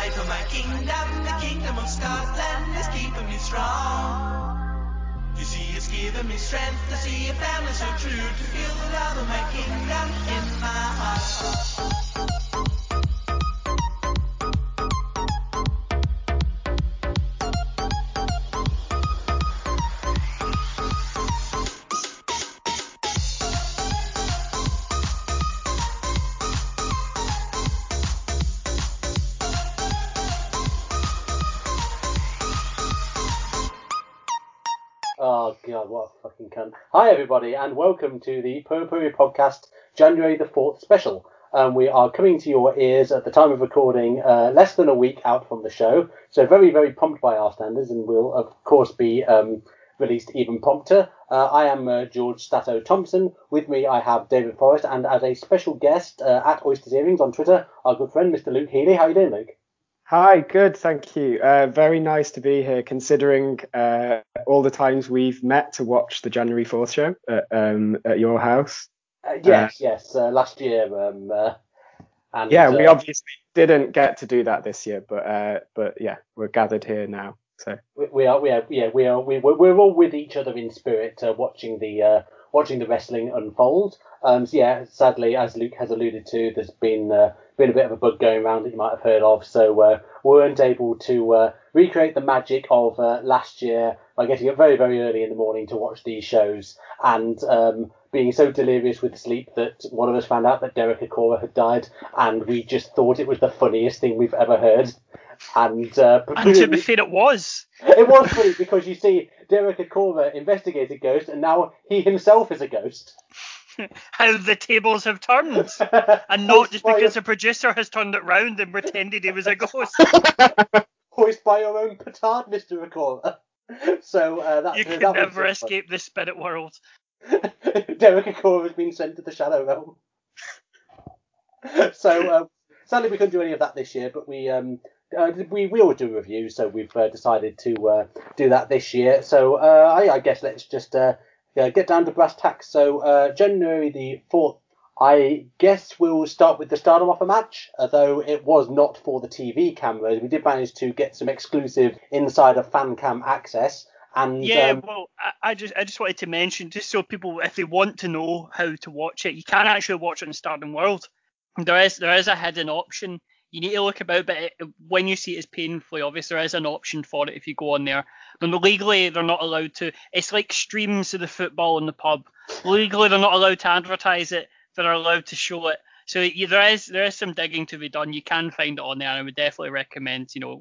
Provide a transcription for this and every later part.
fight for my kingdom, the kingdom of Scotland is keeping me strong. You see, it's giving me strength to see a family so true, to feel the love of my kingdom in my heart. What a fucking cunt. Hi everybody and welcome to the Puripuri Podcast January the 4th special. We are coming to your ears at the time of recording less than a week out from the show, so very, very pumped by our standards, and will of course be released even prompter. I am George Stato Thompson. With me I have David Forrest, and as a special guest at Oysters Earrings on Twitter, our good friend Mr. Luke Healy. How are you doing, Luke? Hi, good, thank you. Very nice to be here, considering all the times we've met to watch the January 4th show at your house. Yes, last year. We obviously didn't get to do that this year, but we're gathered here now. So we're all with each other in spirit, watching the wrestling unfold. Sadly, as Luke has alluded to, there's been a bit of a bug going around that you might have heard of, so we weren't able to recreate the magic of last year by getting up very, very early in the morning to watch these shows, and being so delirious with sleep that one of us found out that Derek Akora had died, and we just thought it was the funniest thing we've ever heard. And to be fair, it was. It was funny because, you see, Derek Akora investigated a ghost, and now he himself is a ghost. How the tables have turned, and not just because the producer has turned it round and pretended he was a ghost. Hoist by your own petard, Mr. Akora. So you can never escape the spirit world. Derek Akora has been sent to the shadow realm. So sadly we couldn't do any of that this year, but we will do reviews, so we've decided to do that this year. So I guess let's just get down to brass tacks. So January the 4th, I guess we'll start with the Stardom offer match, although it was not for the TV cameras. We did manage to get some exclusive insider fan cam access. And I just wanted to mention, just so people, if they want to know how to watch it, you can actually watch it in Stardom World. There is a hidden option. You need to look about, but when you see it as painfully obvious, there is an option for it if you go on there. But legally, they're not allowed to. It's like streams of the football in the pub. Legally, they're not allowed to advertise it, but they're allowed to show it. So there is some digging to be done. You can find it on there, and I would definitely recommend, it's an hour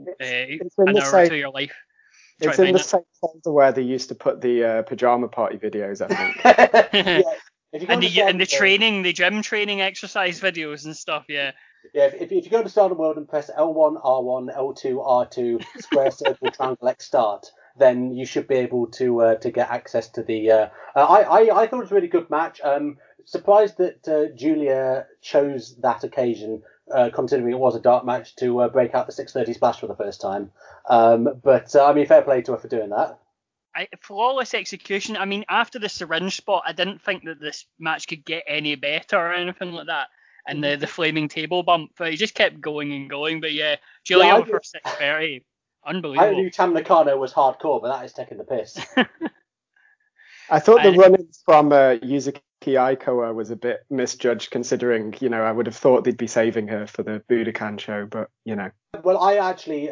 or two of your life. It's in the same folder where they used to put the pajama party videos, I think. And the training, the gym training exercise videos and stuff, yeah. Yeah, if you go to Stardom World and press L1, R1, L2, R2, square, circle, triangle, X, start, then you should be able to get access to the... I thought it was a really good match. Surprised that Julia chose that occasion, considering it was a dark match, to break out the 630 splash for the first time. But fair play to her for doing that. Flawless execution. I mean, after the syringe spot, I didn't think that this match could get any better or anything like that. And the flaming table bump, but he just kept going and going. But yeah, Julia for 630, unbelievable. I knew Tam Nakano was hardcore, but that is taking the piss. I thought the run-ins from Yuzuki Aikawa was a bit misjudged, considering, I would have thought they'd be saving her for the Budokan show, but Well, I actually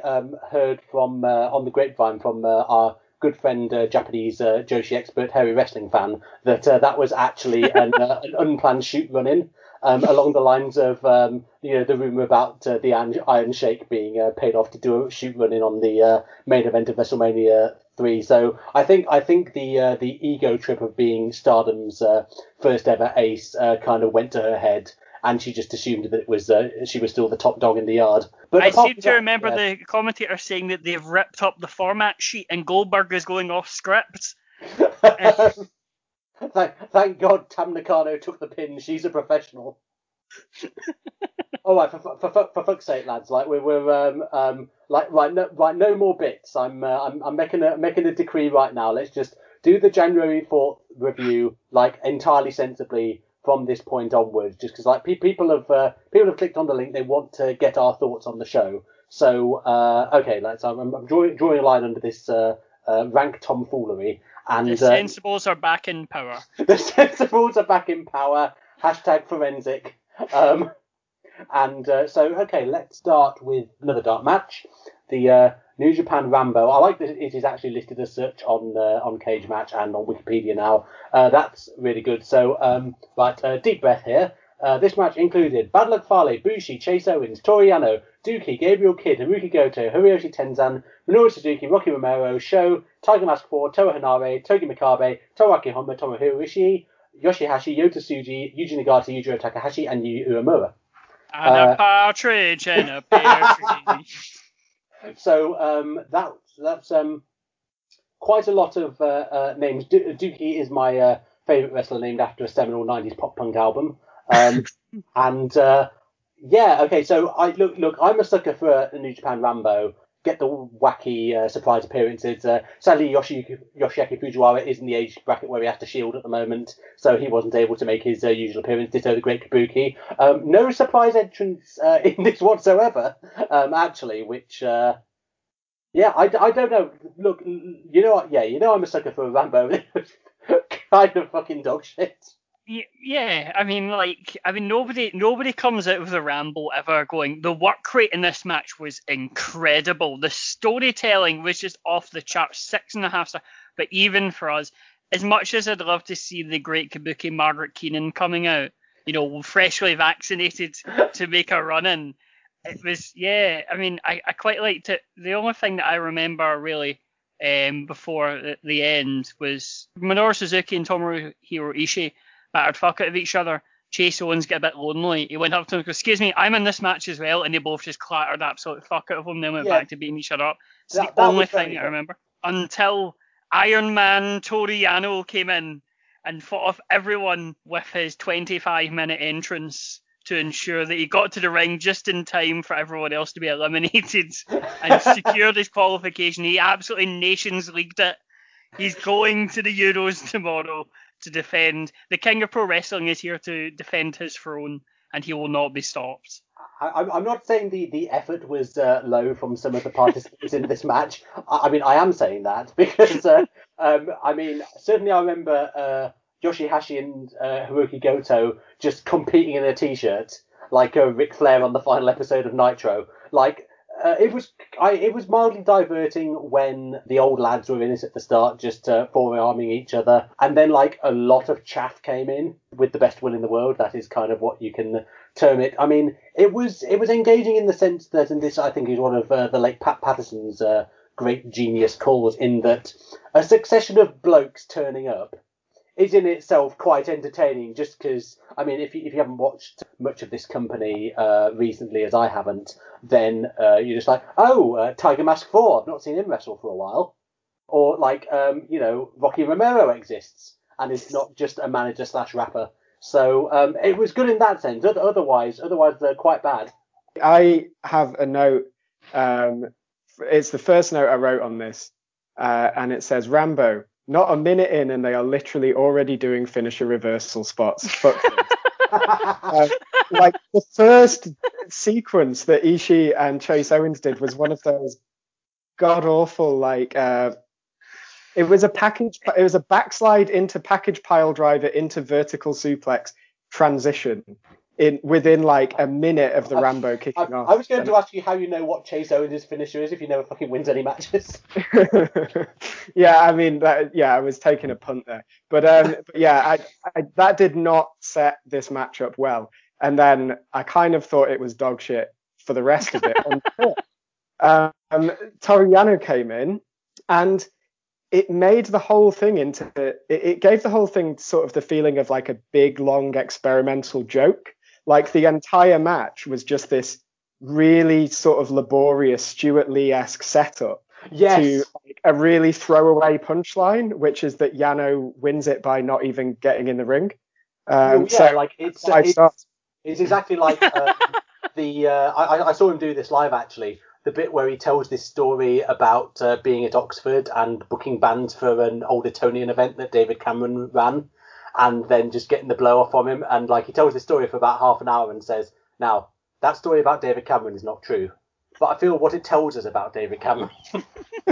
heard from on the grapevine from our good friend, Japanese Joshi expert, hairy wrestling fan, that that was actually an unplanned shoot run-in. Along the lines of the rumour about the Iron Sheik being paid off to do a shoot run-in on the main event of WrestleMania 3. So I think the ego trip of being Stardom's first ever ace kind of went to her head, and she just assumed that it was she was still the top dog in the yard. But I seem to remember the commentator saying that they've ripped up the format sheet and Goldberg is going off script. Thank God Tam Nakano took the pin. She's a professional. All right, for fuck's sake, lads! Like no more bits. I'm making a decree right now. Let's just do the January 4th review, like, entirely sensibly from this point onwards, just because like people have clicked on the link, they want to get our thoughts on the show. So okay, I'm drawing a line under this rank tomfoolery. And the Sensibles are back in power. The Sensibles are back in power. #forensic. And so okay, let's start with another dark match. The New Japan Rambo. I like that it is actually listed as such on Cage Match and on Wikipedia now. That's really good. So, deep breath here. This match included Bad Luck Fale, Bushi, Chase Owens, Toriyano, Duki, Gabriel Kidd, Haruki Goto, Hiroshi Tenzan, Minoru Suzuki, Rocky Romero, Sho, Tiger Mask 4, Toa Hanare, Togi Mikabe, Towaki Honma, Tomohiro Ishii, Yoshihashi, Yota Tsuji, Yuji Nagata, Yujiro Takahashi, and Yu Uemura. And a partridge in a pear tree. So that's quite a lot of names. Duki is my favourite wrestler, named after a seminal 90s pop punk album. So I look. I'm a sucker for a New Japan Rambo. Get the wacky surprise appearances. Sadly, Yoshiaki Fujiwara is in the age bracket where he has to shield at the moment, so he wasn't able to make his usual appearance. Ditto the Great Kabuki. No surprise entrance in this whatsoever, actually, which, I don't know. Look, you know what? Yeah, you know I'm a sucker for a Rambo. It was kind of fucking dog shit. Yeah, I mean, nobody comes out of the Ramble ever going, the work rate in this match was incredible. The storytelling was just off the charts, 6.5 stars. But even for us, as much as I'd love to see the Great Kabuki Margaret Keenan coming out, you know, freshly vaccinated to make a run in, it was, yeah, I mean, I quite liked it. The only thing that I remember really before the end was Minoru Suzuki and Tomohiro Ishii battered fuck out of each other. Chase Owens get a bit lonely. He went up to him and goes, "Excuse me, I'm in this match as well," and they both just clattered absolute fuck out of him. Then went back to beating each other up. It's the only thing I remember until Iron Man Toriyano came in and fought off everyone with his 25-minute entrance to ensure that he got to the ring just in time for everyone else to be eliminated and secured his qualification. He absolutely Nations Leagued it. He's going to the Euros tomorrow to defend. The King of Pro Wrestling is here to defend his throne, and he will not be stopped. I'm not saying the effort was low from some of the participants in this match. I mean, I am saying that because, certainly I remember Yoshihashi and Haruki Goto just competing in a t-shirt, like Ric Flair on the final episode of Nitro. Like, it was mildly diverting when the old lads were in it at the start, just forearming each other, and then like a lot of chaff came in with the best will in the world. That is kind of what you can term it. I mean, it was engaging in the sense that, and this I think is one of the late Pat Patterson's great genius calls, in that a succession of blokes turning up is in itself quite entertaining, just because, I mean, if you haven't watched much of this company recently, as I haven't, then you're just like, Tiger Mask 4, I've not seen him wrestle for a while. Or, like, Rocky Romero exists, and is not just a manager/rapper. So it was good in that sense. Otherwise they're quite bad. I have a note. It's the first note I wrote on this, and it says, Rambo, not a minute in, and they are literally already doing finisher reversal spots. Fuck them. Like, the first sequence that Ishii and Chase Owens did was one of those god-awful, like, it was a package. It was a backslide into package pile driver into vertical suplex transition within like a minute of the Rambo kicking off. I was going to ask you how you know what Chase Owens' finisher is if he never fucking wins any matches. Yeah, I mean, I was taking a punt there, but that did not set this match up well. And then I kind of thought it was dog shit for the rest of it. Toriyano came in, and it made the whole thing it gave the whole thing sort of the feeling of like a big long experimental joke. Like, the entire match was just this really sort of laborious Stuart Lee-esque setup to like a really throwaway punchline, which is that Yano wins it by not even getting in the ring. It's exactly like I saw him do this live, actually. The bit where he tells this story about being at Oxford and booking bands for an old Etonian event that David Cameron ran. and then just getting the blow off on him. And like, he tells the story for about half an hour and says, now, that story about David Cameron is not true. But I feel what it tells us about David Cameron,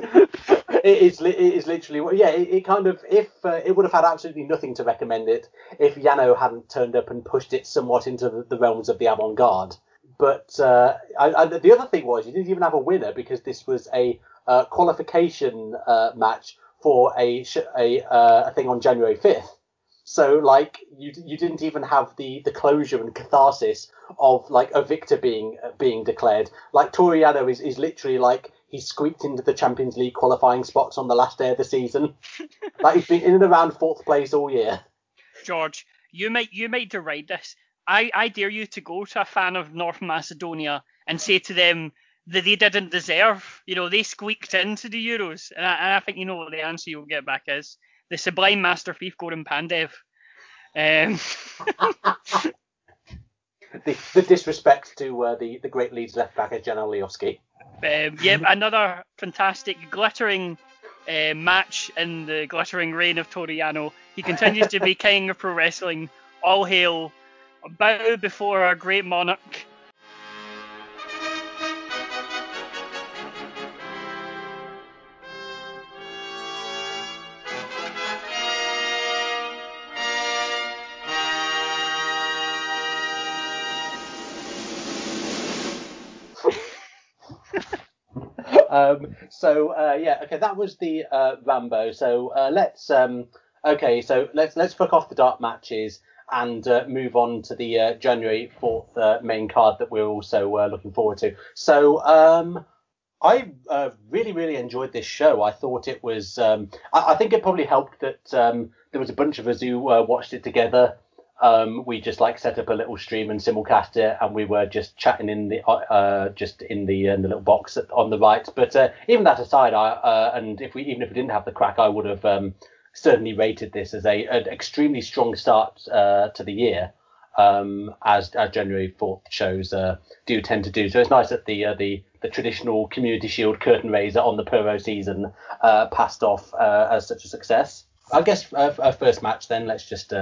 it is literally what, yeah, it kind of, if it would have had absolutely nothing to recommend it if Yano hadn't turned up and pushed it somewhat into the realms of the avant-garde. But the other thing was, you didn't even have a winner, because this was a qualification match for a thing on January 5th. So, like, you didn't even have the closure and catharsis of, like, a victor being declared. Like, Toriyano is literally, like, he squeaked into the Champions League qualifying spots on the last day of the season. Like, he's been in and around fourth place all year. George, you might deride this. I dare you to go to a fan of North Macedonia and say to them that they didn't deserve. You know, they squeaked into the Euros. And I think you know what the answer you'll get back is. The sublime master thief Goran Pandev. The disrespect to the great Leeds left back Jan Olejowski. Another fantastic glittering match in the glittering reign of Toriyano. He continues to be king of pro wrestling. All hail, bow before our great monarch. That was the Rambo. So let's fuck off the dark matches and move on to the January 4th main card that we're also looking forward to. So I really, really enjoyed this show. I thought it was... I think it probably helped that there was a bunch of us who watched it together. We just like set up a little stream and simulcast it, and we were just chatting in the little box on the right. But even that aside, and if we didn't have the crack, I would have certainly rated this as an extremely strong start to the year, as our January 4th shows do tend to do. So it's nice that the traditional Community Shield curtain raiser on the Pro season passed off as such a success. I guess our first match then. Let's just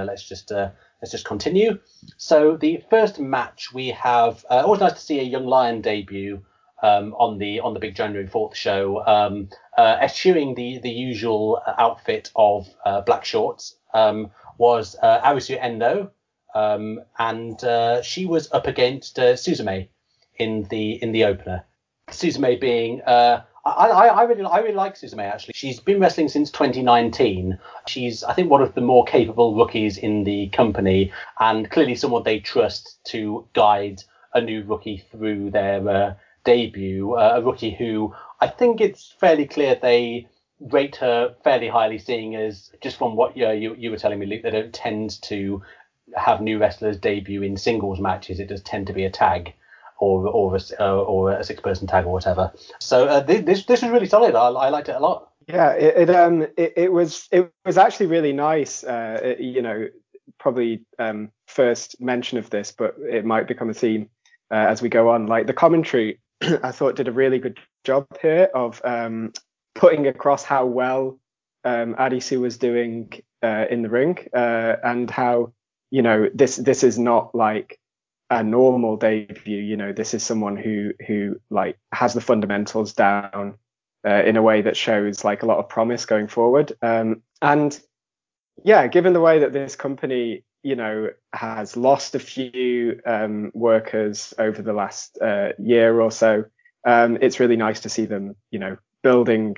continue. So the first match we have. Always nice to see a young lion debut on the big January 4th show, eschewing the usual outfit of black shorts. Was Arisu Endo, and she was up against Suzume in the opener. Suzume being. I really like Suzume, actually. She's been wrestling since 2019. She's, I think, one of the more capable rookies in the company, and clearly someone they trust to guide a new rookie through their debut. A rookie who, I think it's fairly clear they rate her fairly highly, seeing as, just from what you were telling me, Luke, they don't tend to have new wrestlers debut in singles matches. It does tend to be a tag. Or a six-person tag or whatever. So this was really solid. I liked it a lot. Yeah, it was actually really nice. First mention of this, but it might become a theme as we go on. Like, the commentary, I thought did a really good job here of putting across how well Arisu was doing in the ring, and how this is not like a normal debut. This is someone who like has the fundamentals down in a way that shows like a lot of promise going forward, and yeah, given the way that this company has lost a few workers over the last year or so, it's really nice to see them building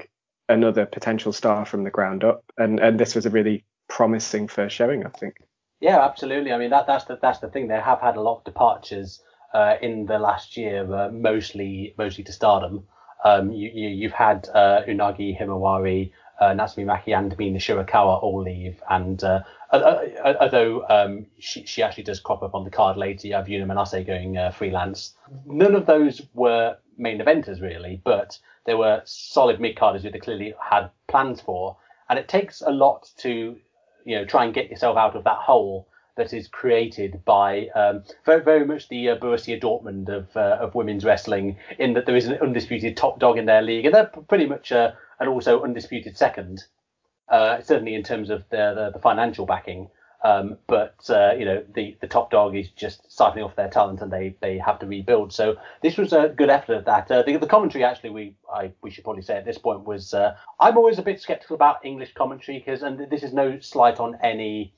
another potential star from the ground up, and this was a really promising first showing, I think. Yeah, absolutely. I mean, that's the thing. They have had a lot of departures in the last year, mostly to Stardom. You've had Unagi Himawari, Natsumi Maki, and Mina Shirakawa all leave. And although she actually does crop up on the card later, you have Yuna Manase going freelance. None of those were main eventers, really, but they were solid mid-carders who they clearly had plans for. And it takes a lot to... try and get yourself out of that hole that is created by very, very much the Borussia Dortmund of women's wrestling, in that there is an undisputed top dog in their league, and they're pretty much an also undisputed second, certainly in terms of the financial backing. But, you know, the top dog is just siphoning off their talent, and they have to rebuild. So this was a good effort at that. The commentary, actually, we should probably say at this point, was I'm always a bit sceptical about English commentary, because, and this is no slight on any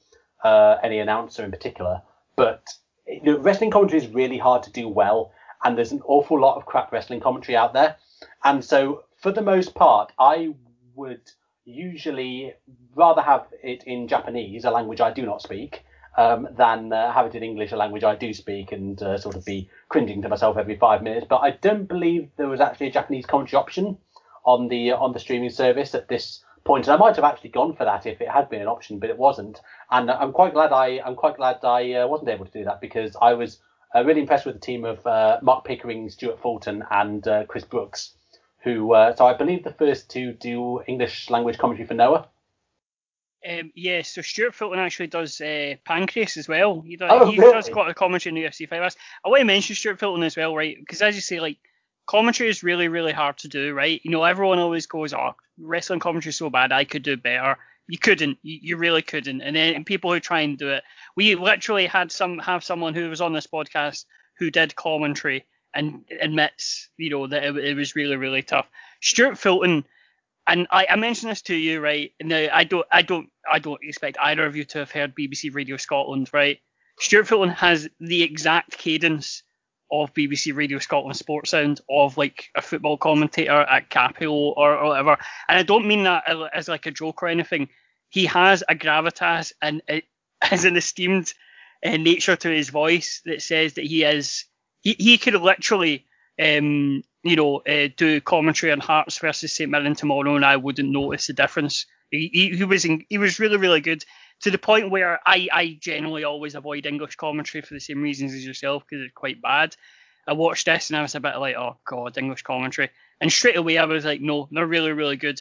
announcer in particular, but you know, wrestling commentary is really hard to do well, and there's an awful lot of crap wrestling commentary out there. And so for the most part, I would usually rather have it in Japanese, a language I do not speak, than have it in English, a language I do speak, and sort of be cringing to myself every 5 minutes. But I don't believe there was actually a Japanese commentary option on the streaming service at this point, and I might have actually gone for that if it had been an option, but it wasn't. And I'm quite glad I wasn't able to do that, because I was really impressed with the team of Mark Pickering, Stuart Fulton, and Chris Brooks, who so I believe the first to do English language commentary for Noah. Yeah, so Stuart Fulton actually does Pancrase as well. He does quite a commentary in the UFC Fight Pass. I want to mention Stuart Fulton as well, right? Because as you say, like, commentary is really, really hard to do, right? You know, everyone always goes, "Oh, wrestling commentary is so bad, I could do better." You couldn't. You really couldn't. And then people who try and do it, we literally had someone who was on this podcast who did commentary and admits, you know, that it was really, really tough. Stuart Fulton, and I mentioned this to you, right? Now, I don't expect either of you to have heard BBC Radio Scotland, right? Stuart Fulton has the exact cadence of BBC Radio Scotland sports sound of like a football commentator at Capio or whatever. And I don't mean that as like a joke or anything. He has a gravitas and has an esteemed nature to his voice that says that he is. He could literally, do commentary on Hearts versus St Mirren tomorrow, and I wouldn't notice the difference. He was really, really good, to the point where I generally always avoid English commentary for the same reasons as yourself, because it's quite bad. I watched this and I was a bit like, oh god, English commentary, and straight away I was like, no, they're really, really good.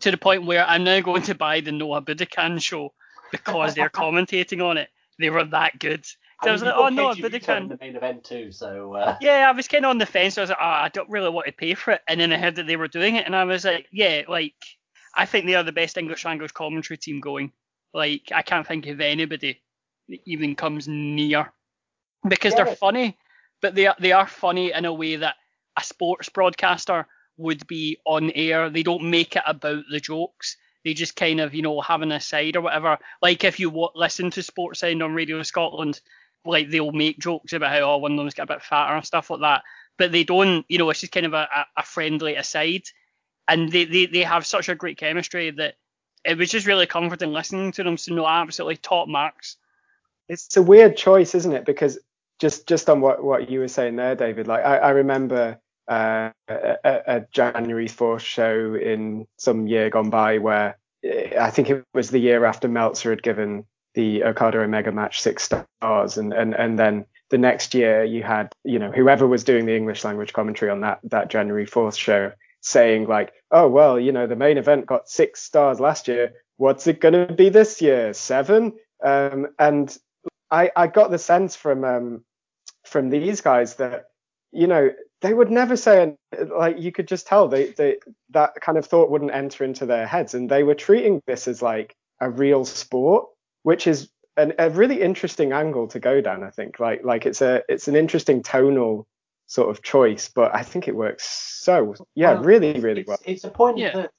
To the point where I'm now going to buy the Noah Budokan show because they're commentating on it. They were that good. So I was like, oh no, Budokan. The main event too, so. Yeah, I was kind of on the fence. So I was like, I don't really want to pay for it. And then I heard that they were doing it, and I was like, yeah, like, I think they are the best English language commentary team going. Like, I can't think of anybody that even comes near, because they're funny, but they are funny in a way that a sports broadcaster would be on air. They don't make it about the jokes. They just kind of, you know, have an aside or whatever. Like, if you listen to Sports Sound on Radio Scotland, like, they'll make jokes about how one of them's got a bit fatter and stuff like that. But they don't, you know, it's just kind of a friendly aside. And they have such a great chemistry that it was just really comforting listening to them. So, no, absolutely top marks. It's a weird choice, isn't it? Because just on what you were saying there, David, like, I remember a January 4th show in some year gone by where I think it was the year after Meltzer had given the Okada Omega match 6 stars, and then the next year you had, you know, whoever was doing the English language commentary on that January 4th show saying like, oh well, you know, the main event got 6 stars last year, what's it going to be this year, 7? And I got the sense from these guys that, you know, they would never say, like, you could just tell they that kind of thought wouldn't enter into their heads, and they were treating this as like a real sport, which is a really interesting angle to go down, I think. Like it's an interesting tonal sort of choice, but I think it works so, yeah, well, really, really well. It's a point that,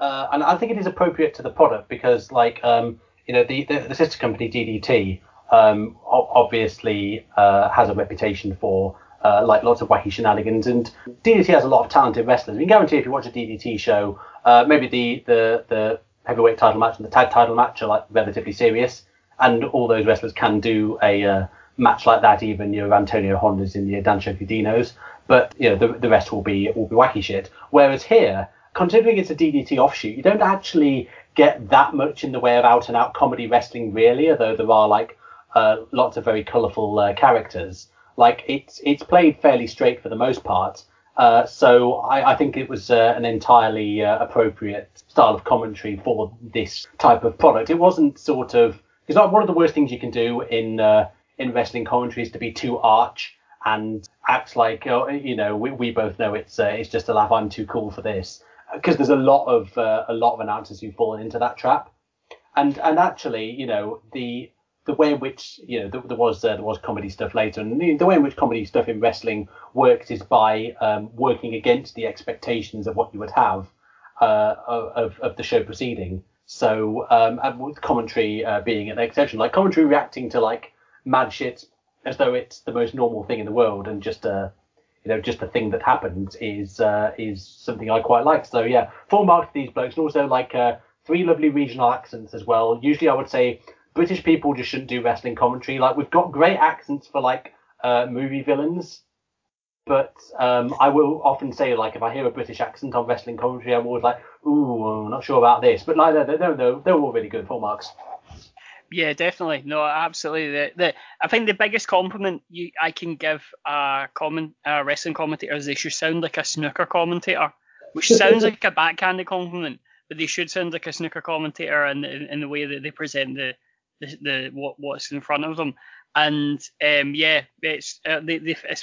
and I think it is appropriate to the product, because, like, you know, the sister company DDT obviously has a reputation for like lots of wacky shenanigans, and DDT has a lot of talented wrestlers. We can guarantee if you watch a DDT show, maybe the heavyweight title match and the tag title match are like relatively serious, and all those wrestlers can do a match like that. Even your Antonio Hondas and your Dan Shokudinos, but you know the rest will be wacky shit. Whereas here, considering it's a DDT offshoot, you don't actually get that much in the way of out and out comedy wrestling really, although there are like lots of very colourful characters. Like, it's played fairly straight for the most part, so I think it was an entirely appropriate style of commentary for this type of product. It wasn't sort of, because like one of the worst things you can do in wrestling commentary is to be too arch and act like, oh, you know, we both know it's just a laugh. I'm too cool for this, because there's a lot of announcers who've fallen into that trap, and actually, you know, the the way in which, you know, there was comedy stuff later, and the way in which comedy stuff in wrestling works is by working against the expectations of what you would have of the show proceeding. So with commentary being an exception, like commentary reacting to like mad shit as though it's the most normal thing in the world and just just the thing that happens is something I quite like. So yeah, full marks to these blokes, and also like three lovely regional accents as well. Usually I would say British people just shouldn't do wrestling commentary. Like we've got great accents for like movie villains, but I will often say, like, if I hear a British accent on wrestling commentary, I'm always like, ooh, I'm not sure about this. But like, no, they're all really good. Full marks. Yeah, definitely. No, absolutely. I think the biggest compliment I can give wrestling commentators is they should sound like a snooker commentator, which sounds like a backhanded compliment, but they should sound like a snooker commentator in the way that they present the what's in front of them. And yeah, it's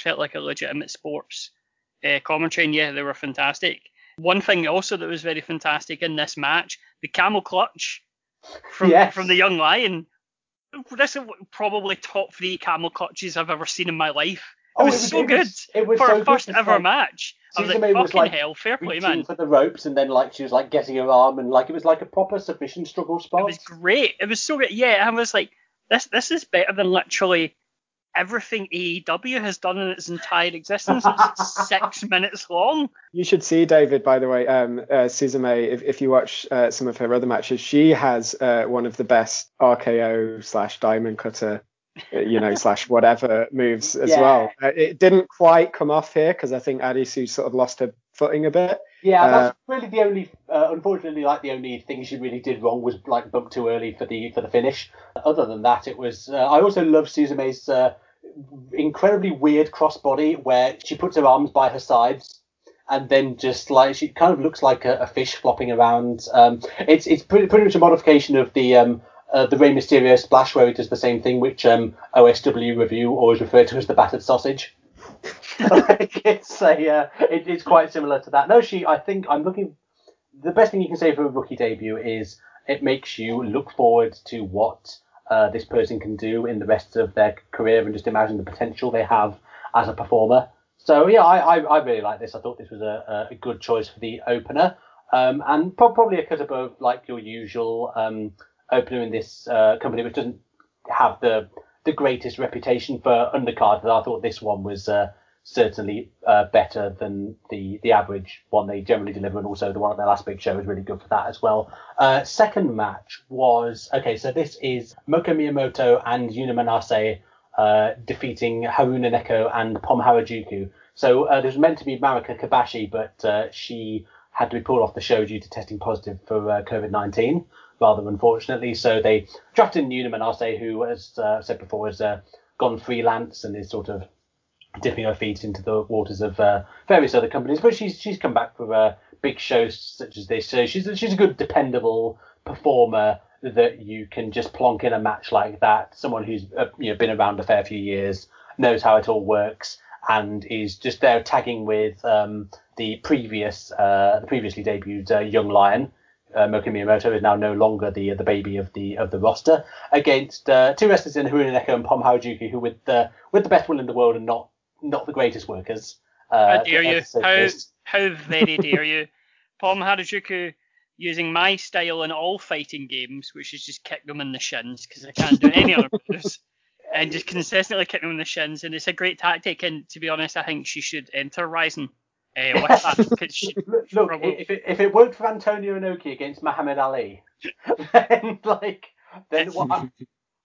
felt like a legitimate sports commentary, and yeah, they were fantastic. One thing also that was very fantastic in this match, the camel clutch from the Young Lion. This is probably top three camel clutches I've ever seen in my life. It was so good for a first ever match. I was like, fucking hell, fair play, man. For the ropes, and then like she was like getting her arm, and like it was like a proper submission struggle spot. It was great. It was so great. Yeah, I was like, this is better than literally everything AEW has done in its entire existence. It's 6 minutes long. You should see, David, by the way, Suzume, if you watch some of her other matches, she has one of the best RKO / diamond cutter, / whatever moves as well. It didn't quite come off here because I think Arisu sort of lost her footing a bit. Yeah, that's really the only, unfortunately, like the only thing she really did wrong was like bump too early for the finish. Other than that, it was. I also love Suzume's incredibly weird crossbody where she puts her arms by her sides and then just like she kind of looks like a fish flopping around. It's pretty much a modification of the Rey Mysterio splash where he does the same thing, which OSW review always referred to as the battered sausage. Like it's quite similar to that. No, I think the best thing you can say for a rookie debut is it makes you look forward to what this person can do in the rest of their career and just imagine the potential they have as a performer. So yeah, I really like this. I thought this was a good choice for the opener, and probably a cut above like your usual opener in this company, which doesn't have the greatest reputation for undercard. But I thought this one was certainly better than the average one they generally deliver, and also the one at their last big show was really good for that as well. Second match was, okay, so this is Moka Miyamoto and Yuna Manase defeating Haruna Neko and Pom Harajuku. So this was meant to be Marika Kabashi, but she had to be pulled off the show due to testing positive for COVID-19, rather unfortunately. So they drafted Yuna Manase, who, as said before, has gone freelance and is sort of dipping her feet into the waters of various other companies, but she's come back for big shows such as this. So she's a good, dependable performer that you can just plonk in a match like that. Someone who's been around a fair few years, knows how it all works, and is just there tagging with the previously debuted Young Lion. Moka Miyamoto is now no longer the baby of the roster, against two wrestlers in Haruna Neko and Pom Harajuku, who with the best will in the world and not the greatest workers. How dare you? How very dare you? Pom Harajuku using my style in all fighting games, which is just kick them in the shins, because I can't do any other moves, and just consistently kick them in the shins, and it's a great tactic. And to be honest, I think she should enter Ryzen. Look, if it worked for Antonio Inoki against Muhammad Ali, then what?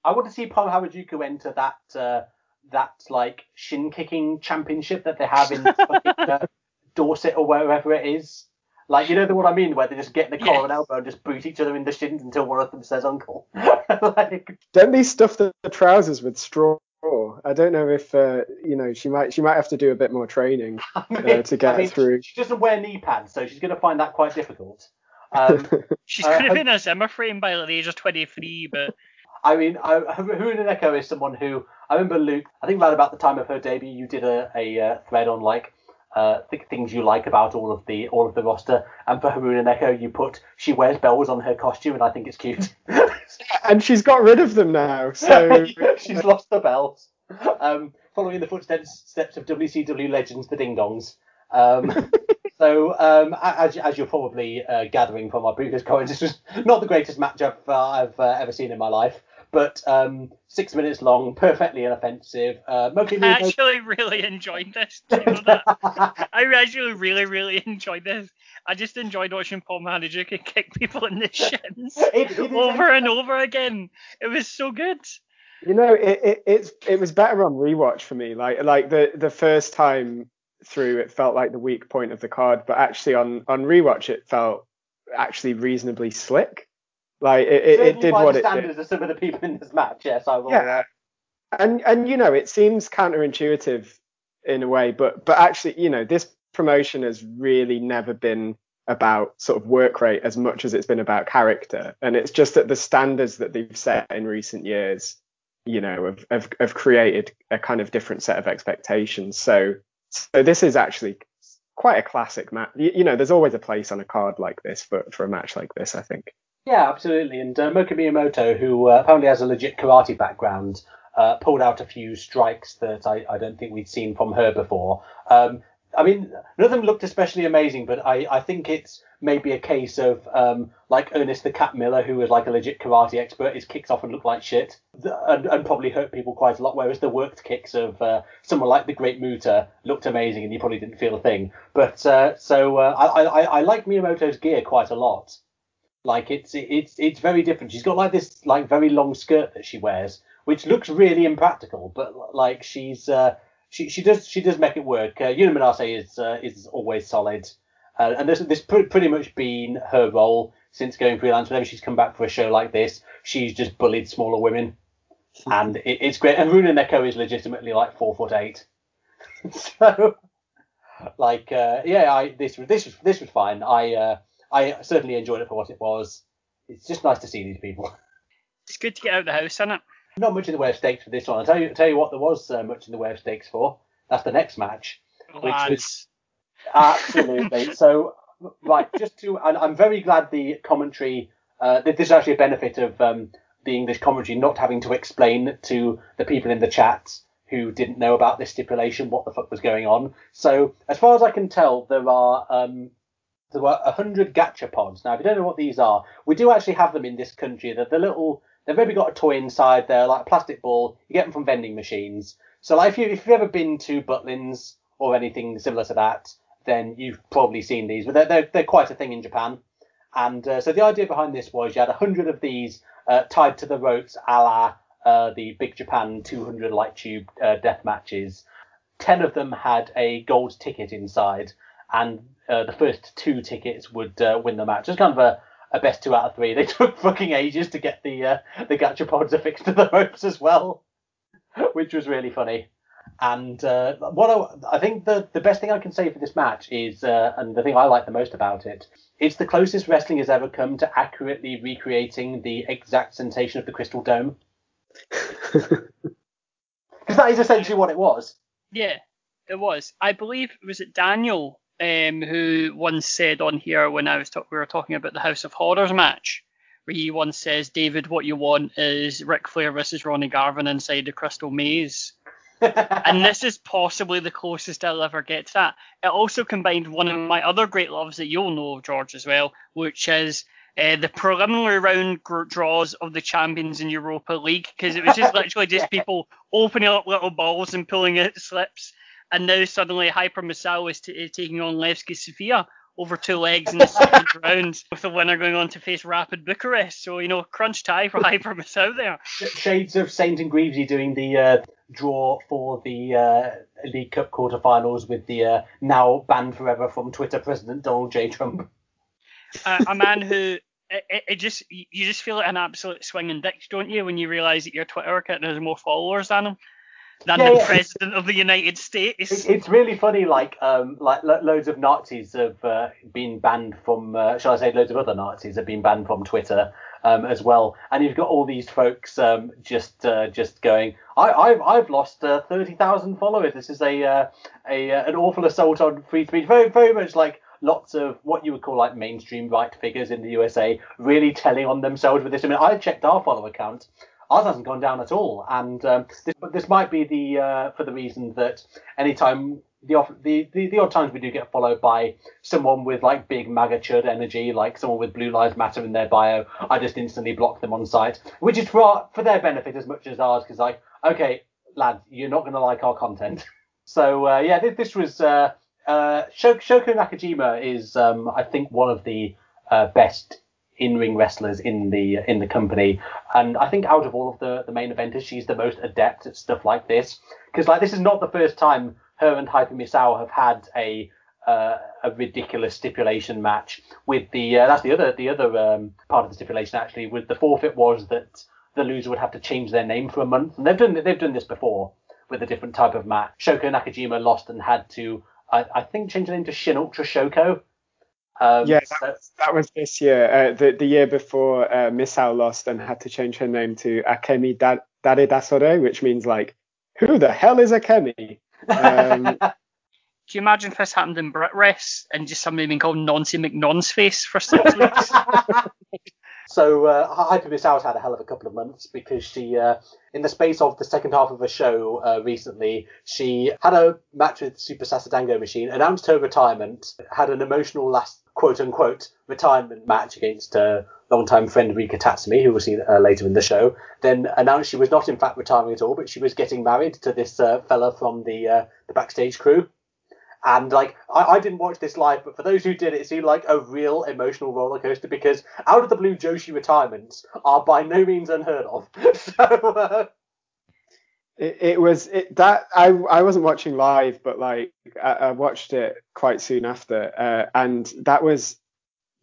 I want to see Pom Harajuku enter that like shin kicking championship that they have in Dorset or wherever it is. Like, you know the one I mean, where they just get in the collar and elbow and just boot each other in the shins until one of them says uncle. Don't they stuff the trousers with straw? I don't know if she might have to do a bit more training to get through. She doesn't wear knee pads, so she's going to find that quite difficult. She's could have been a Zimmer frame by the age of 23, but I mean, Haruna Neko is someone who I remember, Luke, I think right about the time of her debut, you did a thread on like things you like about all of the roster. And for Haruna Neko, you put she wears bells on her costume, and I think it's cute. And she's got rid of them now, so she's lost the bells. Following in the footsteps of WCW legends, the Ding Dongs. So, as you're probably gathering from our previous comments, this was not the greatest matchup I've ever seen in my life. But 6 minutes long, perfectly inoffensive. I actually really enjoyed this. Do you know that? I actually really, really enjoyed this. I just enjoyed watching Pom Harajuku kick people in the shins over and over again. It was so good. You know, it was better on rewatch for me. Like the first time through, it felt like the weak point of the card, but actually on rewatch, it felt actually reasonably slick. Like it did what it did. By the standards of some of the people in this match, yes, I will. Yeah, and you know, it seems counterintuitive in a way, but actually, you know, this promotion has really never been about sort of work rate as much as it's been about character, and it's just that the standards that they've set in recent years, you know, have created a kind of different set of expectations. So this is actually quite a classic match. You know, there's always a place on a card like this for a match like this, I think. Yeah, absolutely. And Moka Miyamoto, who apparently has a legit karate background, pulled out a few strikes that I don't think we'd seen from her before. I mean, none of them looked especially amazing, but I think it's maybe a case of like Ernest the Cat Miller, who is like a legit karate expert. His kicks often look like shit and probably hurt people quite a lot, whereas the worked kicks of someone like the Great Muta looked amazing and you probably didn't feel a thing. But I like Miyamoto's gear quite a lot. Like it's very different. She's got like this like very long skirt that she wears, which looks really impractical, but like she does make it work. Yuna Manase is always solid, and this pretty much been her role since going freelance. Whenever she's come back for a show like this, she's just bullied smaller women, and it's great. And Haruna Neko is legitimately like 4'8", so like this was fine. I certainly enjoyed it for what it was. It's just nice to see these people. It's good to get out of the house, isn't it? Not much in the way of stakes for this one. I'll tell you what there was much in the way of stakes for. That's the next match. Lads. Which was absolutely. So, right, I'm very glad the commentary, this is actually a benefit of the English commentary, not having to explain to the people in the chat who didn't know about this stipulation what the fuck was going on. So, as far as I can tell, there were 100 gacha pods. Now, if you don't know what these are, we do actually have them in this country. They've maybe got a toy inside there, like a plastic ball. You get them from vending machines. So, like, if you've ever been to Butlins or anything similar to that, then you've probably seen these. But they're quite a thing in Japan. And so the idea behind this was you had 100 of these tied to the ropes, a la the Big Japan 200 light tube death matches. 10 of them had a gold ticket inside, and the first 2 tickets would win the match. It's kind of a best 2 out of 3. They took fucking ages to get the gachapods affixed to the ropes as well, which was really funny. And what I think the best thing I can say for this match is, and the thing I like the most about it, it's the closest wrestling has ever come to accurately recreating the exact sensation of the Crystal Dome. Because that is essentially what it was. Yeah, it was. I believe, was it Daniel who once said on here when we were talking about the House of Horrors match, where he once says, David, what you want is Ric Flair versus Ronnie Garvin inside the Crystal Maze. And this is possibly the closest I'll ever get to that. It also combined one of my other great loves that you'll know, George, as well, which is the preliminary round draws of the champions in Europa League, because it was just literally just people opening up little balls and pulling out slips. And now suddenly Hyper Masao is taking on Levski Sofia over 2 legs in the second round, with the winner going on to face Rapid Bucharest. So, you know, crunch tie for Hyper Masao there. Shades of Saint and Greavesy doing the draw for the League Cup quarterfinals with the now banned forever from Twitter President Donald J. Trump. A man who... You just feel like an absolute swinging dick, don't you, when you realise that your Twitter account has more followers than him? than the president of the United States. It's really funny. Loads of Nazis have been banned from. Shall I say, loads of other Nazis have been banned from Twitter as well. And you've got all these folks just going, I've lost 30,000 followers. This is an awful assault on free speech. Very, very much like lots of what you would call like mainstream right figures in the USA really telling on themselves with this. I mean, I checked our follower count. Ours hasn't gone down at all, and this might be for the reason that anytime the odd times we do get followed by someone with like big MAGA chud energy, like someone with Blue Lives Matter in their bio, I just instantly block them on site, which is for their benefit as much as ours, because like, okay, lads, you're not going to like our content. So this was Shoko Nakajima is I think one of the best in-ring wrestlers in the company, and I think out of all of the main eventers, she's the most adept at stuff like this, because like this is not the first time her and Hyper Misao have had a ridiculous stipulation match with the that's the other part of the stipulation, actually, with the forfeit was that the loser would have to change their name for a month, and they've done this before with a different type of match. Shoko Nakajima lost and had to I think change the name to Shin Ultra Shoko. That was this year. The year before, Misao lost and had to change her name to Akemi Dadedasore, which means like, who the hell is Akemi? Do you imagine if this happened in Brit Rest and just somebody being called Nancy McNonsface for 6 weeks? So Hyper Misao's had a hell of a couple of months, because she, in the space of the second half of a show recently, she had a match with Super Sasadango Machine, announced her retirement, had an emotional last quote-unquote retirement match against her longtime friend Rika Tatsumi, who we'll see later in the show, then announced she was not in fact retiring at all, but she was getting married to this fella from the backstage crew. And like, I didn't watch this live, but for those who did, it seemed like a real emotional roller coaster, because out of the blue, Joshi retirements are by no means unheard of. So I wasn't watching live, but like I watched it quite soon after, and that was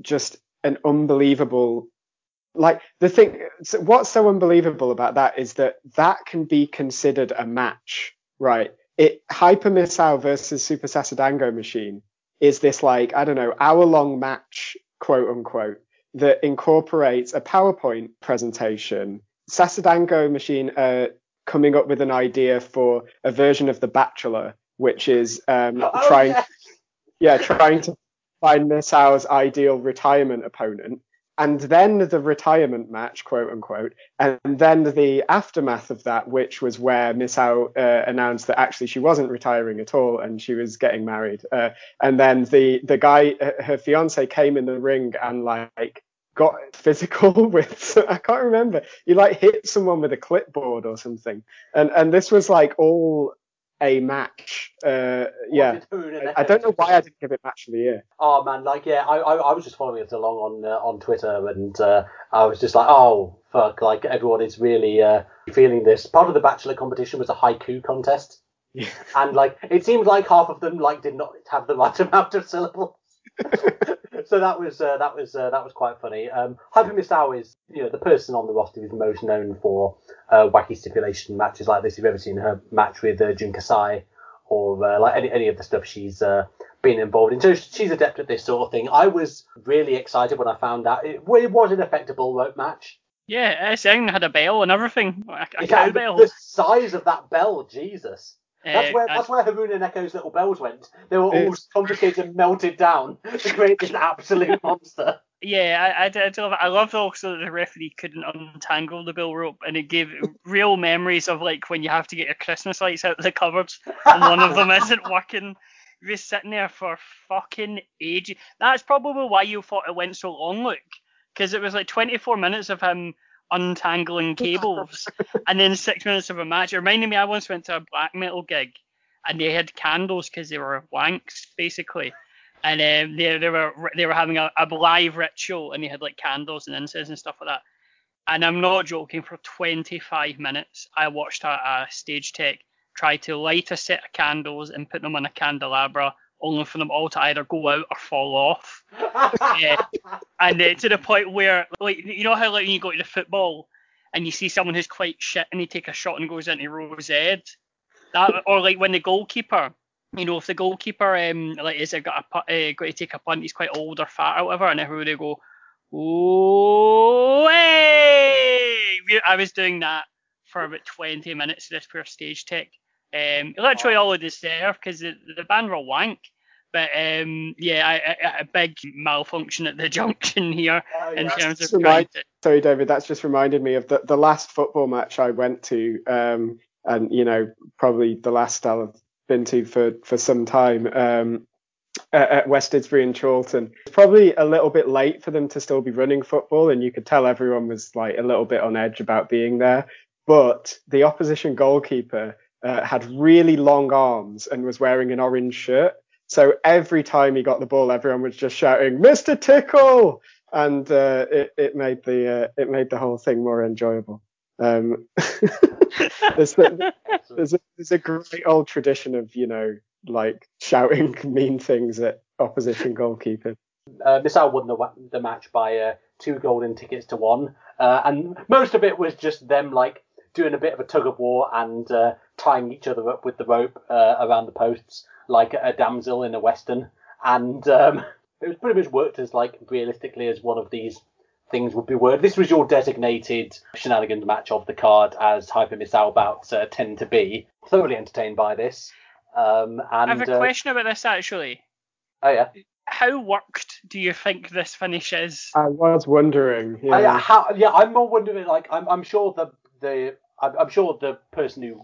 just an unbelievable. Like the thing, so what's so unbelievable about that is that can be considered a match, right? Hyper Misao versus Super Sasadango Machine is this, like, I don't know, hour-long match, quote-unquote, that incorporates a PowerPoint presentation, Sasadango Machine coming up with an idea for a version of The Bachelor, which is trying to find Misao's ideal retirement opponent, and then the retirement match, quote unquote, and then the aftermath of that, which was where Misao announced that actually she wasn't retiring at all and she was getting married. And then the guy, her fiance, came in the ring and like got physical with, I can't remember, he like hit someone with a clipboard or something. And this was like all a match. I don't know why I didn't give it match of the year. Oh man, like I was just following it along on Twitter, and I was just like, oh fuck, like everyone is really feeling this. Part of the Bachelor competition was a haiku contest, and like it seemed like half of them like did not have the right amount of syllables. So that was quite funny. Hyper Misao is, you know, the person on the roster who's most known for wacky stipulation matches like this. If you've ever seen her match with Jun Kasai or like any of the stuff she's been involved in, so she's adept at this sort of thing. I was really excited when I found out it was in effect a bull rope match. Yeah, it had a bell and everything. The size of that bell, Jesus. That's where Haruna Neko's little bells went. They were all complicated and melted down to create this absolute monster. Yeah, I love it. I loved also that the referee couldn't untangle the bell rope, and it gave real memories of like when you have to get your Christmas lights out of the cupboard and one of them isn't working. You're sitting there for fucking ages. That's probably why you thought it went so long, Luke, because it was like 24 minutes of him untangling cables and then 6 minutes of a match. It reminded me, I once went to a black metal gig and they had candles because they were wanks basically, and they were having a live ritual, and they had like candles and incense and stuff like that, and I'm not joking, for 25 minutes I watched a stage tech try to light a set of candles and put them on a candelabra, only for them all to either go out or fall off. And to the point where, like, you know how like when you go to the football and you see someone who's quite shit and they take a shot and goes into row Z, That, or like when the goalkeeper, you know, if the goalkeeper like is got to take a punt, he's quite old or fat or whatever, and everybody go, "Oh, hey!" I was doing that for about 20 minutes of this pure stage tech. Literally all I deserve because the band were wank. But a big malfunction at the junction here in terms of. Sorry, David, that's just reminded me of the last football match I went to, and you know, probably the last I've been to for some time at West Didsbury and Chorlton. It's probably a little bit late for them to still be running football, and you could tell everyone was like a little bit on edge about being there. But the opposition goalkeeper had really long arms and was wearing an orange shirt. So every time he got the ball, everyone was just shouting, "Mr. Tickle!" And it made the whole thing more enjoyable. There's a great old tradition of, you know, like shouting mean things at opposition goalkeepers. Missile won the match by 2 golden tickets to 1. And most of it was just them, like, doing a bit of a tug of war and tying each other up with the rope around the posts, like a damsel in a western, and it was pretty much worked as like realistically as one of these things would be worded. This was your designated shenanigans match of the card, as Hyper Missile bouts tend to be. Thoroughly entertained by this. And I have a question about this actually. Oh yeah. How worked do you think this finish is? I was wondering. Yeah, I'm more wondering. Like, I'm sure the person who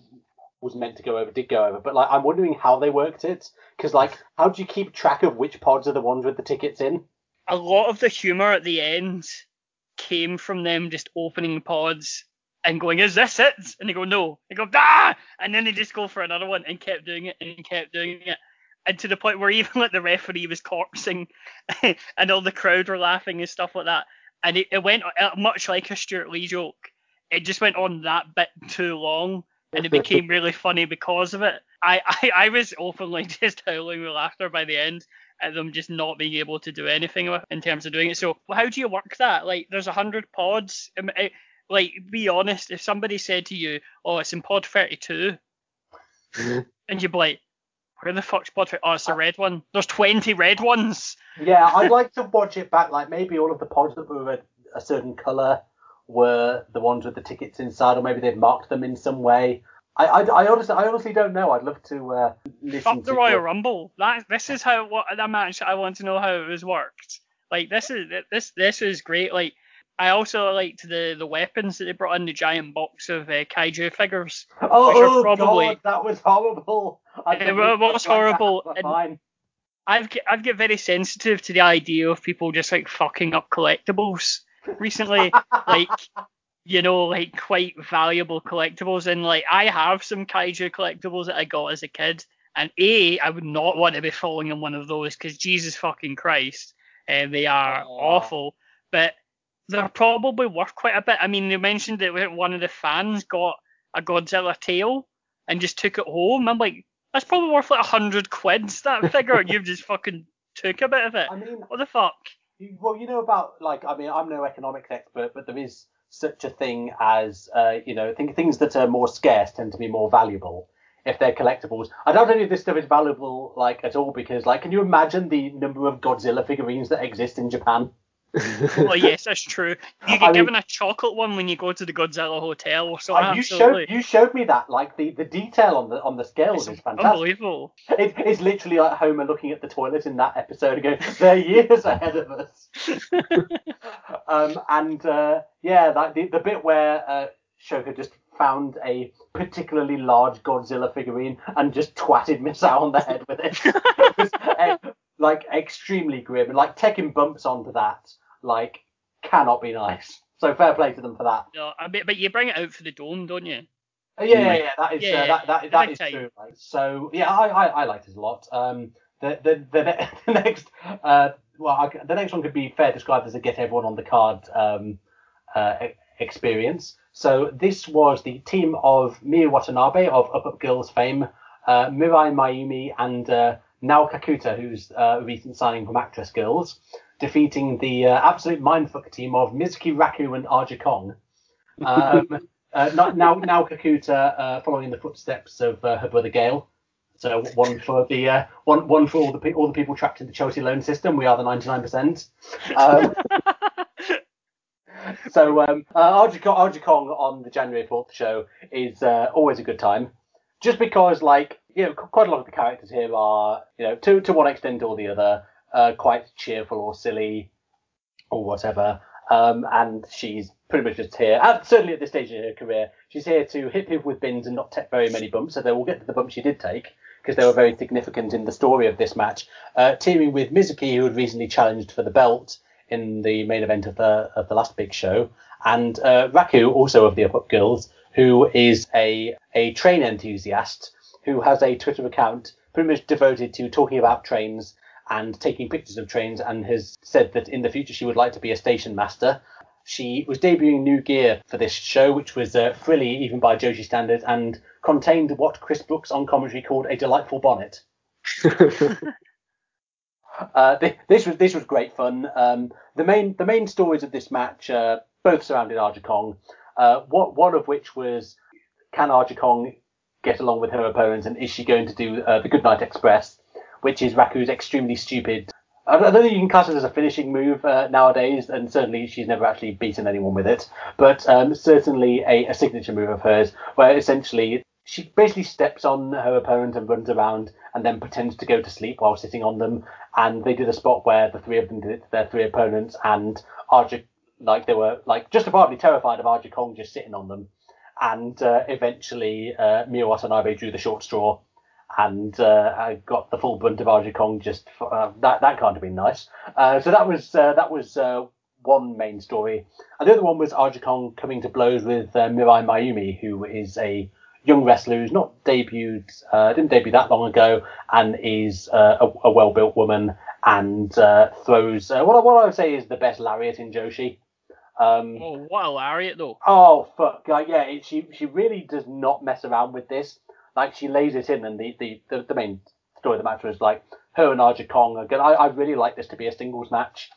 was meant to go over did go over, but like I'm wondering how they worked it, because like how do you keep track of which pods are the ones with the tickets in? A lot of the humor at the end came from them just opening pods and going, "Is this it?" And they go, "No." They go, "Ah!" And then they just go for another one and kept doing it, and to the point where even like the referee was corpsing and all the crowd were laughing and stuff like that. And it went much like a Stuart Lee joke. It just went on that bit too long. And it became really funny because of it. I was openly just howling with laughter by the end at them just not being able to do anything in terms of doing it. So how do you work that? Like, there's 100 pods. Like, be honest, if somebody said to you, "Oh, it's in pod 32. And you'd be like, "Where the fuck's pod 32? Oh, it's a red one. There's 20 red ones. Yeah, I'd like to watch it back. Like, maybe all of the pods that were a certain colour were the ones with the tickets inside, or maybe they've marked them in some way. I honestly don't know. I'd love to listen to the Royal Rumble. This is how that match. I want to know how it was worked. Like, this is great. Like, I also liked the weapons that they brought in, the giant box of kaiju figures. God, that was horrible. I've got very sensitive to the idea of people just like fucking up collectibles recently, like, you know, like quite valuable collectibles, and like I have some kaiju collectibles that I got as a kid, and I would not want to be falling in one of those because Jesus fucking Christ, they are awful, but they're probably worth quite a bit. I mean, they mentioned that one of the fans got a Godzilla tail and just took it home. I'm like, that's probably worth like 100 quids, that figure. You've just fucking took a bit of it. I mean, what the fuck? Well, you know about, like, I mean, I'm no economics expert, but there is such a thing as, you know, things that are more scarce tend to be more valuable if they're collectibles. I doubt any of this stuff is valuable, like, at all, because, like, can you imagine the number of Godzilla figurines that exist in Japan? Well, yes, that's true. You get given a chocolate one when you go to the Godzilla Hotel or something. You showed me that, like, the detail on the scales is fantastic. Unbelievable. It's literally like Homer looking at the toilet in that episode and going, "They're years ahead of us." Like the bit where Shoka just found a particularly large Godzilla figurine and just twatted Misao on the head with it. It was, like, extremely grim. Like, Tekken bumps onto that. Like, cannot be nice. So fair play to them for that. No, but you bring it out for the dome, don't you? Yeah. That is true. Like, so yeah, I liked it a lot. The next the next one could be fair described as a get everyone on the card experience. So this was the team of Miyu Watanabe of Up Up Girls fame, Mirai Mayumi, and Nao Kakuta, who's a recent signing from Actress Girls, defeating the absolute mindfuck team of Mizuki Raku and Arja Kong. Now Kakuta following in the footsteps of her brother Gail. So one for all the people trapped in the charity loan system. We are the 99%. So RG Kong on the January 4th show is always a good time, just because, like, you know, quite a lot of the characters here are, you know, to one extent or the other, quite cheerful or silly or whatever. And she's pretty much just here, certainly at this stage in her career, she's here to hit people with bins and not take very many bumps. So they will get to the bumps she did take, because they were very significant in the story of this match. Teaming with Mizuki, who had recently challenged for the belt in the main event of the last big show, and Raku, also of the Up Up Girls, who is a train enthusiast who has a Twitter account pretty much devoted to talking about trains and taking pictures of trains, and has said that in the future she would like to be a station master. She was debuting new gear for this show, which was frilly even by Joshi standards, and contained what Chris Brooks on commentary called a delightful bonnet. This was great fun. The main stories of this match both surrounded Arja Kong. One of which was, can Arja Kong get along with her opponents, and is she going to do the Goodnight Express, which is Raku's extremely stupid. I don't think you can class it as a finishing move nowadays, and certainly she's never actually beaten anyone with it. But certainly a signature move of hers, where essentially she basically steps on her opponent and runs around and then pretends to go to sleep while sitting on them. And they did a spot where the three of them did it to their three opponents, and Arja, like, they were like justifiably terrified of Arja Kong just sitting on them. And eventually Mio Watanabe drew the short straw, and I got the full brunt of Arja Kong. Just that can't have been nice. So that was one main story, and the other one was Arja Kong coming to blows with Mirai Mayumi, who is a young wrestler who's didn't debut that long ago, and is a well-built woman, and throws what I would say is the best lariat in Joshi. What a lariat though! Oh fuck! Yeah, she really does not mess around with this. Like, she lays it in, and the main story of the match was, like, her and Arja Kong are going, I really like this to be a singles match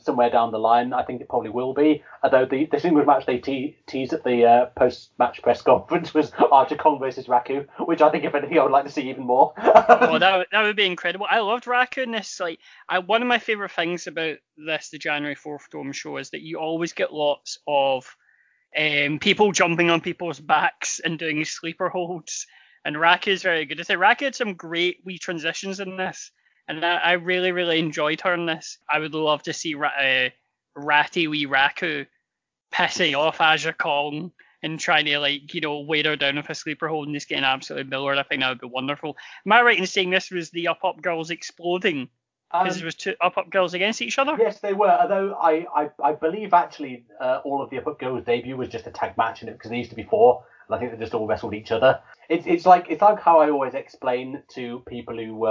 somewhere down the line. I think it probably will be. Although the singles match they teased at the post-match press conference was Arja Kong versus Raku, which I think, if anything, I would like to see even more. Oh, that would be incredible. I loved Raku in this. Like, one of my favourite things about this, the January 4th Dome show, is that you always get lots of people jumping on people's backs and doing sleeper holds, and Raku is very good. I said Raku had some great wee transitions in this, and I really, really enjoyed her in this. I would love to see ratty wee Raku pissing off Arja Kong and trying to, like, you know, weigh her down with a sleeper hold and just getting absolutely millered. I think that would be wonderful. Am I right in saying this was the Up Up Girls exploding? Because it was two Up-Up Girls against each other? Yes, they were. Although I believe actually all of the Up-Up Girls debut was just a tag match, and because there used to be four, and I think they just all wrestled each other. It's like how I always explain to people who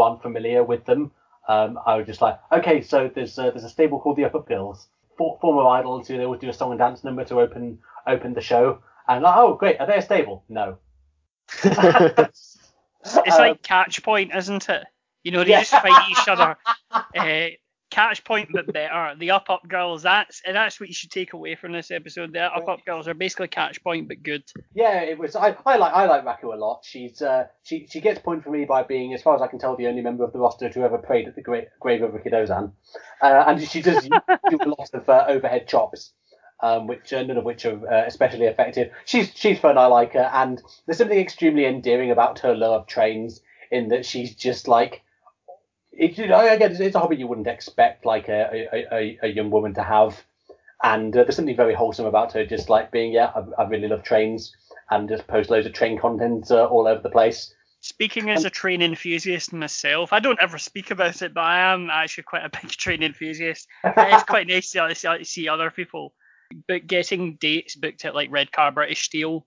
aren't familiar with them. I was just like, okay, so there's a stable called the Up-Up Girls, former idols who they would do a song and dance number to open the show, and like, oh great, are they a stable? No. It's like Catch Point, isn't it? You know, they just fight each other. Catch Point, but better. The Up Up Girls, that's what you should take away from this episode. The Up Up Girls are basically Catch Point, but good. Yeah, it was. I like Raku a lot. She's she gets point for me by being, as far as I can tell, the only member of the roster to ever prayed at the grave of Ricky Dozan, and she does do a lot of overhead chops, which none of which are especially effective. She's fun. I like her, and there's something extremely endearing about her love of trains, in that she's just like. Again, it's a hobby you wouldn't expect, like, a young woman to have, and there's something very wholesome about her, just like being, I really love trains, and just post loads of train content all over the place. Speaking as a train enthusiast myself, I don't ever speak about it, but I am actually quite a big train enthusiast. It's quite nice to see other people, but getting dates booked at like Redcar British Steel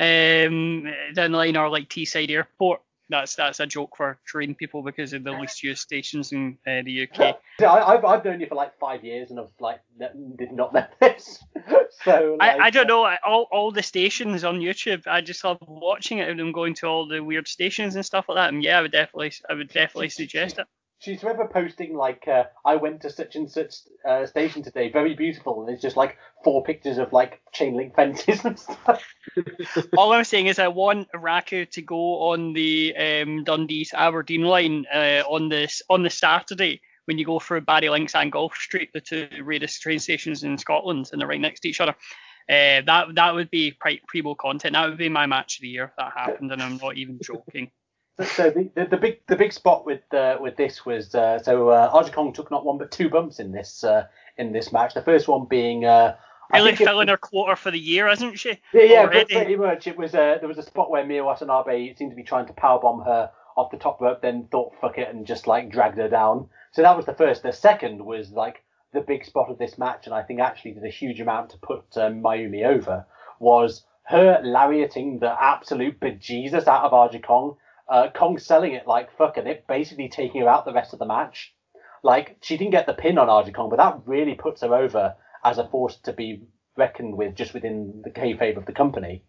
down the line, or like Teesside Airport. That's a joke for train people, because of the least used stations in the UK. I've known you for like 5 years, and I've like did not know this. So like, I don't know. All the stations on YouTube, I just love watching it, and I'm going to all the weird stations and stuff like that. And yeah, I would definitely suggest it. she's forever posting like, I went to such and such station today, very beautiful, and it's just like 4 pictures of like chain link fences and stuff. All I'm saying is I want Raku to go on the Dundee Aberdeen line on the Saturday when you go through Barry Links and Golf Street, the 2 rarest train stations in Scotland, and they're right next to each other. That would be primo content. That would be my match of the year if that happened, and I'm not even joking. So the big spot with this was so Archie Kong took not 1 but 2 bumps in this match. The first one being really filling her quota for the year, isn't she? Yeah, pretty much. It was there was a spot where Miyu Watanabe seemed to be trying to powerbomb her off the top rope, then thought fuck it and just like dragged her down. So that was the first. The second was like the big spot of this match, and I think actually did a huge amount to put Mayumi over, was her lariating the absolute bejesus out of Archie Kong. Kong selling it like fucking it, basically taking her out the rest of the match. Like, she didn't get the pin on Archie Kong, but that really puts her over as a force to be reckoned with just within the kayfabe of the company.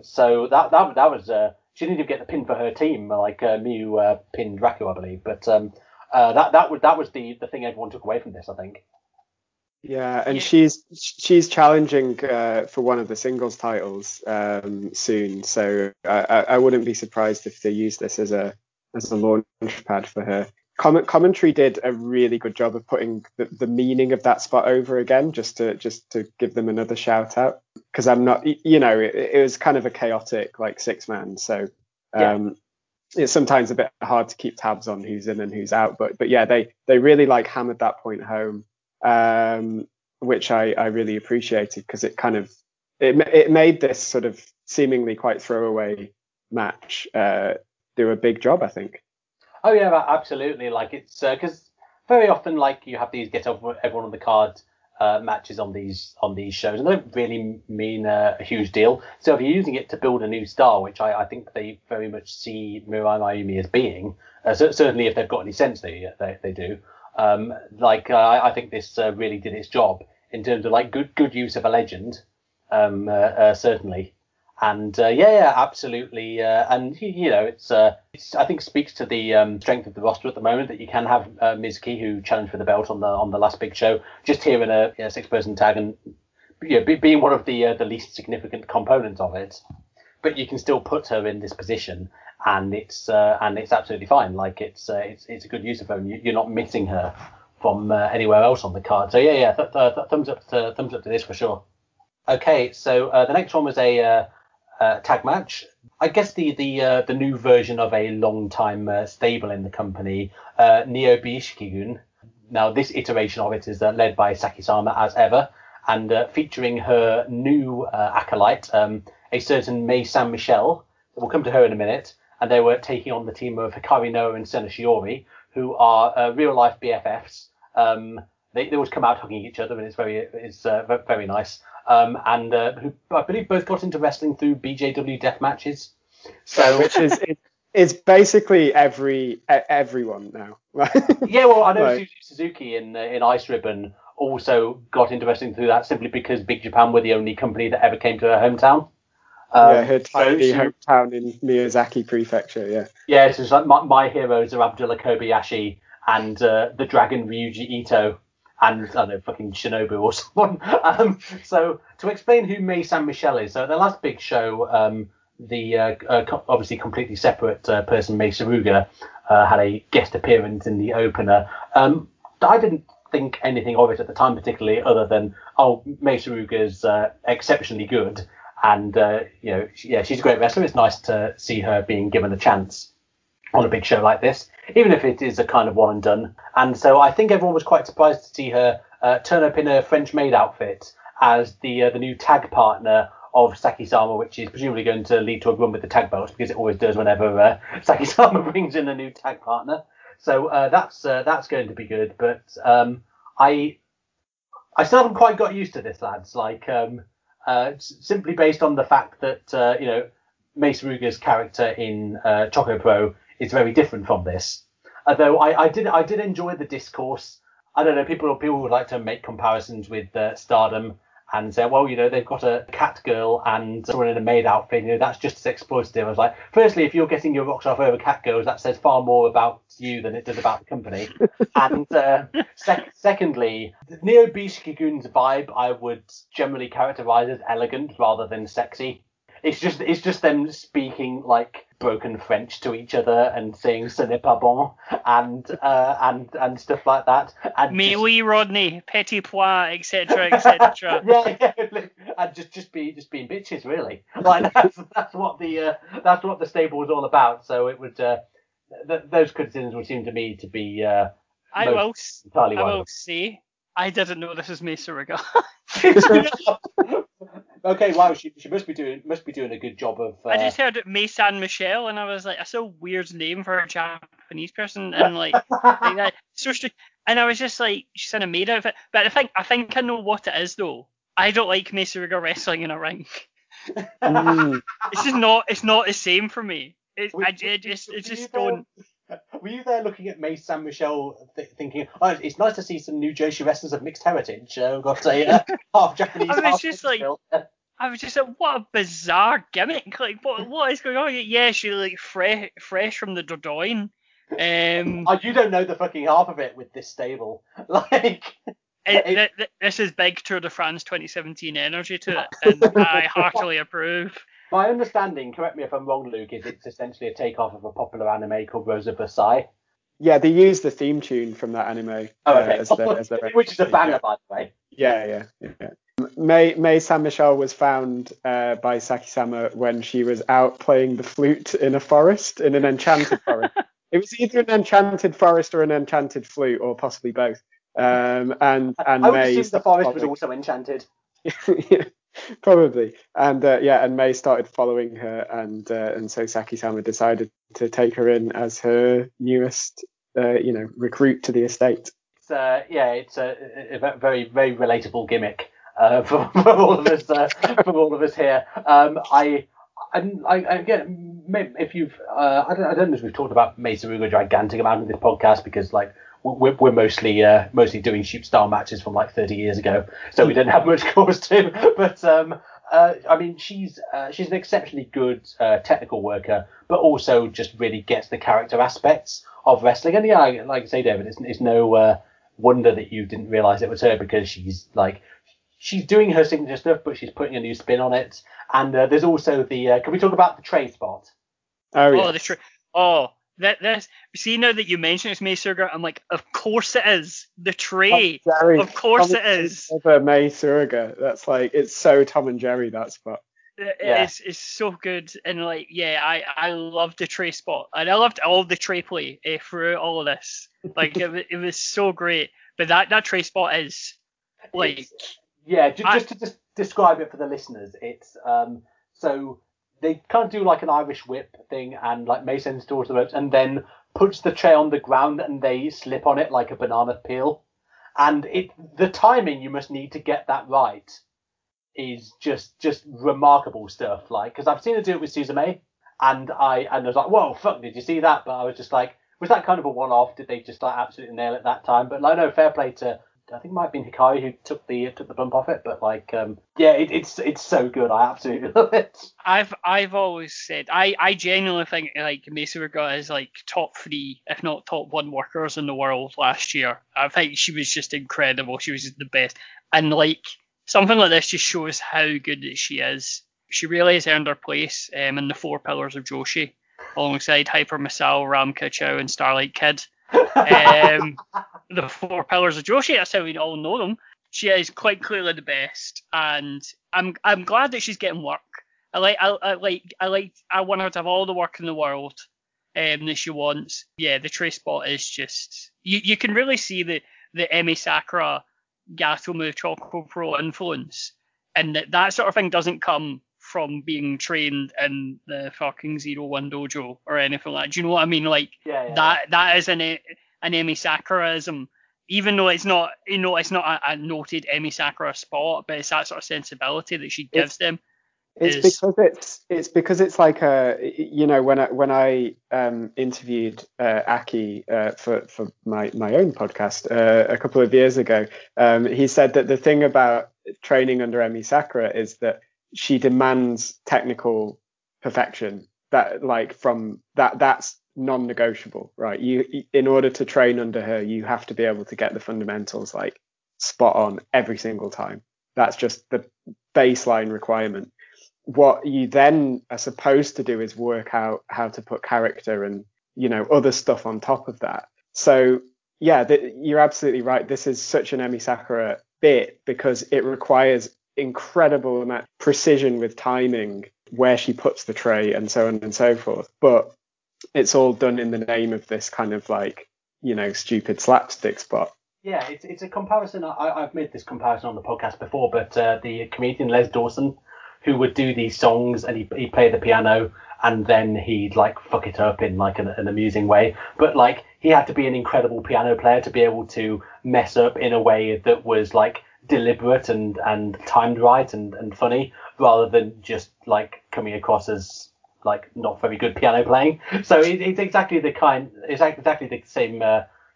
So that was she didn't even get the pin for her team, like Miyu pinned Raku, I believe. But that was the thing everyone took away from this, I think. Yeah, and she's challenging for one of the singles titles soon, so I wouldn't be surprised if they use this as a launch pad for her. Commentary did a really good job of putting the meaning of that spot over again, just to give them another shout out, because I'm not, it was kind of a chaotic like 6-man, so it's sometimes a bit hard to keep tabs on who's in and who's out, but yeah, they really like hammered that point home. Which I really appreciated, because it kind of it made this sort of seemingly quite throwaway match do a big job, I think. Oh yeah, absolutely. Like it's because very often like you have these get over everyone on the card matches on these shows, and they don't really mean a huge deal. So if you're using it to build a new star, which I think they very much see Mirai Mayumi as being, certainly if they've got any sense, they do. I think this really did its job in terms of like good use of a legend, certainly, and absolutely, and it's I think speaks to the strength of the roster at the moment that you can have Mizuki, who challenged for the belt on the last big show, just here in a 6-person tag, and being one of the least significant components of it, but you can still put her in this position. And it's absolutely fine. Like it's a good use of her. And you're not missing her from anywhere else on the card. So thumbs up to this for sure. Okay, so the next one was a tag match. I guess the new version of a long time stable in the company, Niobe Ishikigun. Now this iteration of it is led by Sakisama as ever, and featuring her new acolyte, a certain Mei San Michelle. We'll come to her in a minute. And they were taking on the team of Hikari Noa and Sena Shiori, who are real-life BFFs. They always come out hugging each other, and it's very nice. And who I believe both got into wrestling through BJW death matches. So which is it's basically everyone now. Yeah, well, I know Suzuki in Ice Ribbon also got into wrestling through that simply because Big Japan were the only company that ever came to her hometown. Her tiny hometown in Miyazaki Prefecture, yeah. Yeah, so it's like my heroes are Abdullah Kobayashi and the dragon Ryuji Ito and, I don't know, fucking Shinobu or someone. So to explain who Mei San Michelle is, so at the last big show, the obviously completely separate person, Mei Suruga, had a guest appearance in the opener. I didn't think anything of it at the time particularly, other than, oh, Mei Suruga's exceptionally good. And, she's a great wrestler. It's nice to see her being given a chance on a big show like this, even if it is a kind of one and done. And so I think everyone was quite surprised to see her turn up in a French maid outfit as the new tag partner of Sakisama, which is presumably going to lead to a run with the tag belt, because it always does whenever Sakisama brings in a new tag partner. So that's going to be good. But I still haven't quite got used to this, lads. Like... simply based on the fact that Mei Suruga's character in Choco Pro is very different from this. Although I did enjoy the discourse. I don't know, people would like to make comparisons with Stardom and said, well, you know, they've got a cat girl and someone in a maid outfit, you know, that's just as exploitative. I was like, firstly, if you're getting your rocks off over cat girls, that says far more about you than it does about the company. And secondly, the Neo Bishkigun's vibe, I would generally characterize as elegant rather than sexy. It's just them speaking like broken French to each other and saying "ce n'est pas bon" and stuff like that. And mais oui, Rodney, petit pois, etc., etc. Yeah, and just being bitches, really. Like that's what the stable was all about. So it would those criticisms would seem to me to be. I will see. I didn't know this was Mesa Riga. Okay, wow, she must be doing a good job of. I just heard May San Michelle, and I was like, that's a weird name for a Japanese person, and like that. So strange. And I was just like, she's in a maid outfit. But I think I know what it is though. I don't like Mesa Riga wrestling in a ring. It's not the same for me. I just don't. Were you there looking at May San Michelle thinking, oh, it's nice to see some new Joshi wrestlers of mixed heritage? We've got a half Japanese. I was just like, what a bizarre gimmick! Like, what is going on? Yeah, she like fresh from the Dordogne. You don't know the fucking half of it with this stable. Like, this is big Tour de France 2017 energy to it, and I heartily approve. My understanding, correct me if I'm wrong, Luke, is it's essentially a takeoff of a popular anime called Rosa Versailles. Yeah, they use the theme tune from that anime. Oh, okay. Which is a banger, yeah. By the way. Yeah. May San Michelle was found by Saki-sama when she was out playing the flute in a forest, in an enchanted forest. It was either an enchanted forest or an enchanted flute, or possibly both. And I would assume the forest was also enchanted. Yeah. Probably. And and May started following her, and so Saki-sama decided to take her in as her newest, recruit to the estate. It's a very, very relatable gimmick for all of us for all of us here. Again, if you've I don't know if we've talked about Mesa Ruga a gigantic amount in this podcast, because like. We're mostly doing shoot style matches from like 30 years ago, so we didn't have much cause to. But I mean, she's an exceptionally good technical worker, but also just really gets the character aspects of wrestling. And yeah, like I say, David, it's no wonder that you didn't realise it was her, because she's doing her signature stuff, but she's putting a new spin on it. And there's also the can we talk about the tray spot? Oh, yeah. This, see, now that you mention it's May Suruga, I'm like, of course it is. The tray. Of course it is. May Suruga. That's like, it's so Tom and Jerry, that spot. It's so good. And like, yeah, I loved the tray spot. And I loved all the tray play through all of this. Like, it was so great. But that tray spot is like. Just to describe it for the listeners, it's so. They can't do like an Irish whip thing and like Mason's towards the ropes and then puts the tray on the ground and they slip on it like a banana peel. And the timing you must need to get that right is just remarkable stuff. Like, because I've seen her do it with Suzume and I was like, whoa, fuck, did you see that? But I was just like, was that kind of a one-off? Did they just like absolutely nail it that time? But like, no, fair play to. I think it might have been Hikari who took the bump off it, but like, it's so good. I absolutely love it. I've always said I genuinely think like Mesa Riga is like top 3, if not top 1 workers in the world last year. I think she was just incredible. She was just the best, and like something like this just shows how good that she is. She really has earned her place in the 4 pillars of Joshi, alongside Hyper Masao, Ram Ka-Chao, and Starlight Kid. The 4 pillars of Joshi, that's how we all know them. She is quite clearly the best, and I'm glad that she's getting work. I want her to have all the work in the world that she wants. Yeah, the tray spot is just you can really see the Emi Sakura Gatomu Choco Pro influence, and that sort of thing doesn't come from being trained in the fucking 01 dojo or anything like that. Do you know what I mean? Like that is an Emi Sakuraism, even though it's not, you know, it's not a noted Emi Sakura spot, but it's that sort of sensibility that she gives them. It's because it's like a, you know, when I interviewed Aki for my own podcast a couple of years ago, he said that the thing about training under Emi Sakura is that she demands technical perfection. That that's non-negotiable, right? You, in order to train under her, you have to be able to get the fundamentals like spot on every single time. That's just the baseline requirement. What you then are supposed to do is work out how to put character and, you know, other stuff on top of that. So yeah, you're absolutely right. This is such an Emi Sakura bit because it requires incredible amount of precision with timing, where she puts the tray and so on and so forth. But it's all done in the name of this kind of like, you know, stupid slapstick spot. Yeah, it's a comparison. I've made this comparison on the podcast before, but the comedian Les Dawson, who would do these songs and he'd play the piano and then he'd like fuck it up in like an amusing way. But like he had to be an incredible piano player to be able to mess up in a way that was like deliberate and timed right and funny, rather than just like coming across as like not very good piano playing. So it's exactly the same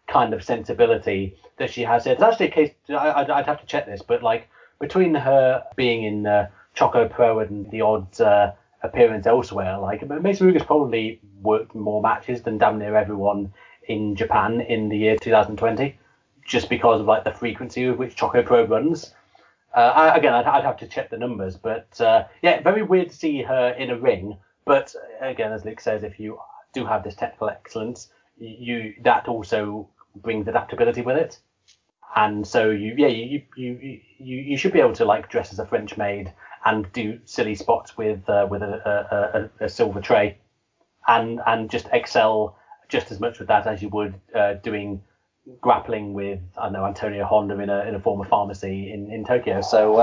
kind of sensibility that she has. It's actually a case, I'd have to check this, but like between her being in Choco Pro and the odd appearance elsewhere, like Mace Ruger's probably worked more matches than damn near everyone in Japan in the year 2020, just because of like the frequency with which Choco Pro runs. I'd have to check the numbers, but yeah, very weird to see her in a ring. But again, as Luke says, if you do have this technical excellence, that also brings adaptability with it. And so you should be able to like dress as a French maid and do silly spots with a silver tray, and just excel just as much with that as you would doing grappling with, I don't know, Antonio Honda in a former pharmacy in Tokyo. So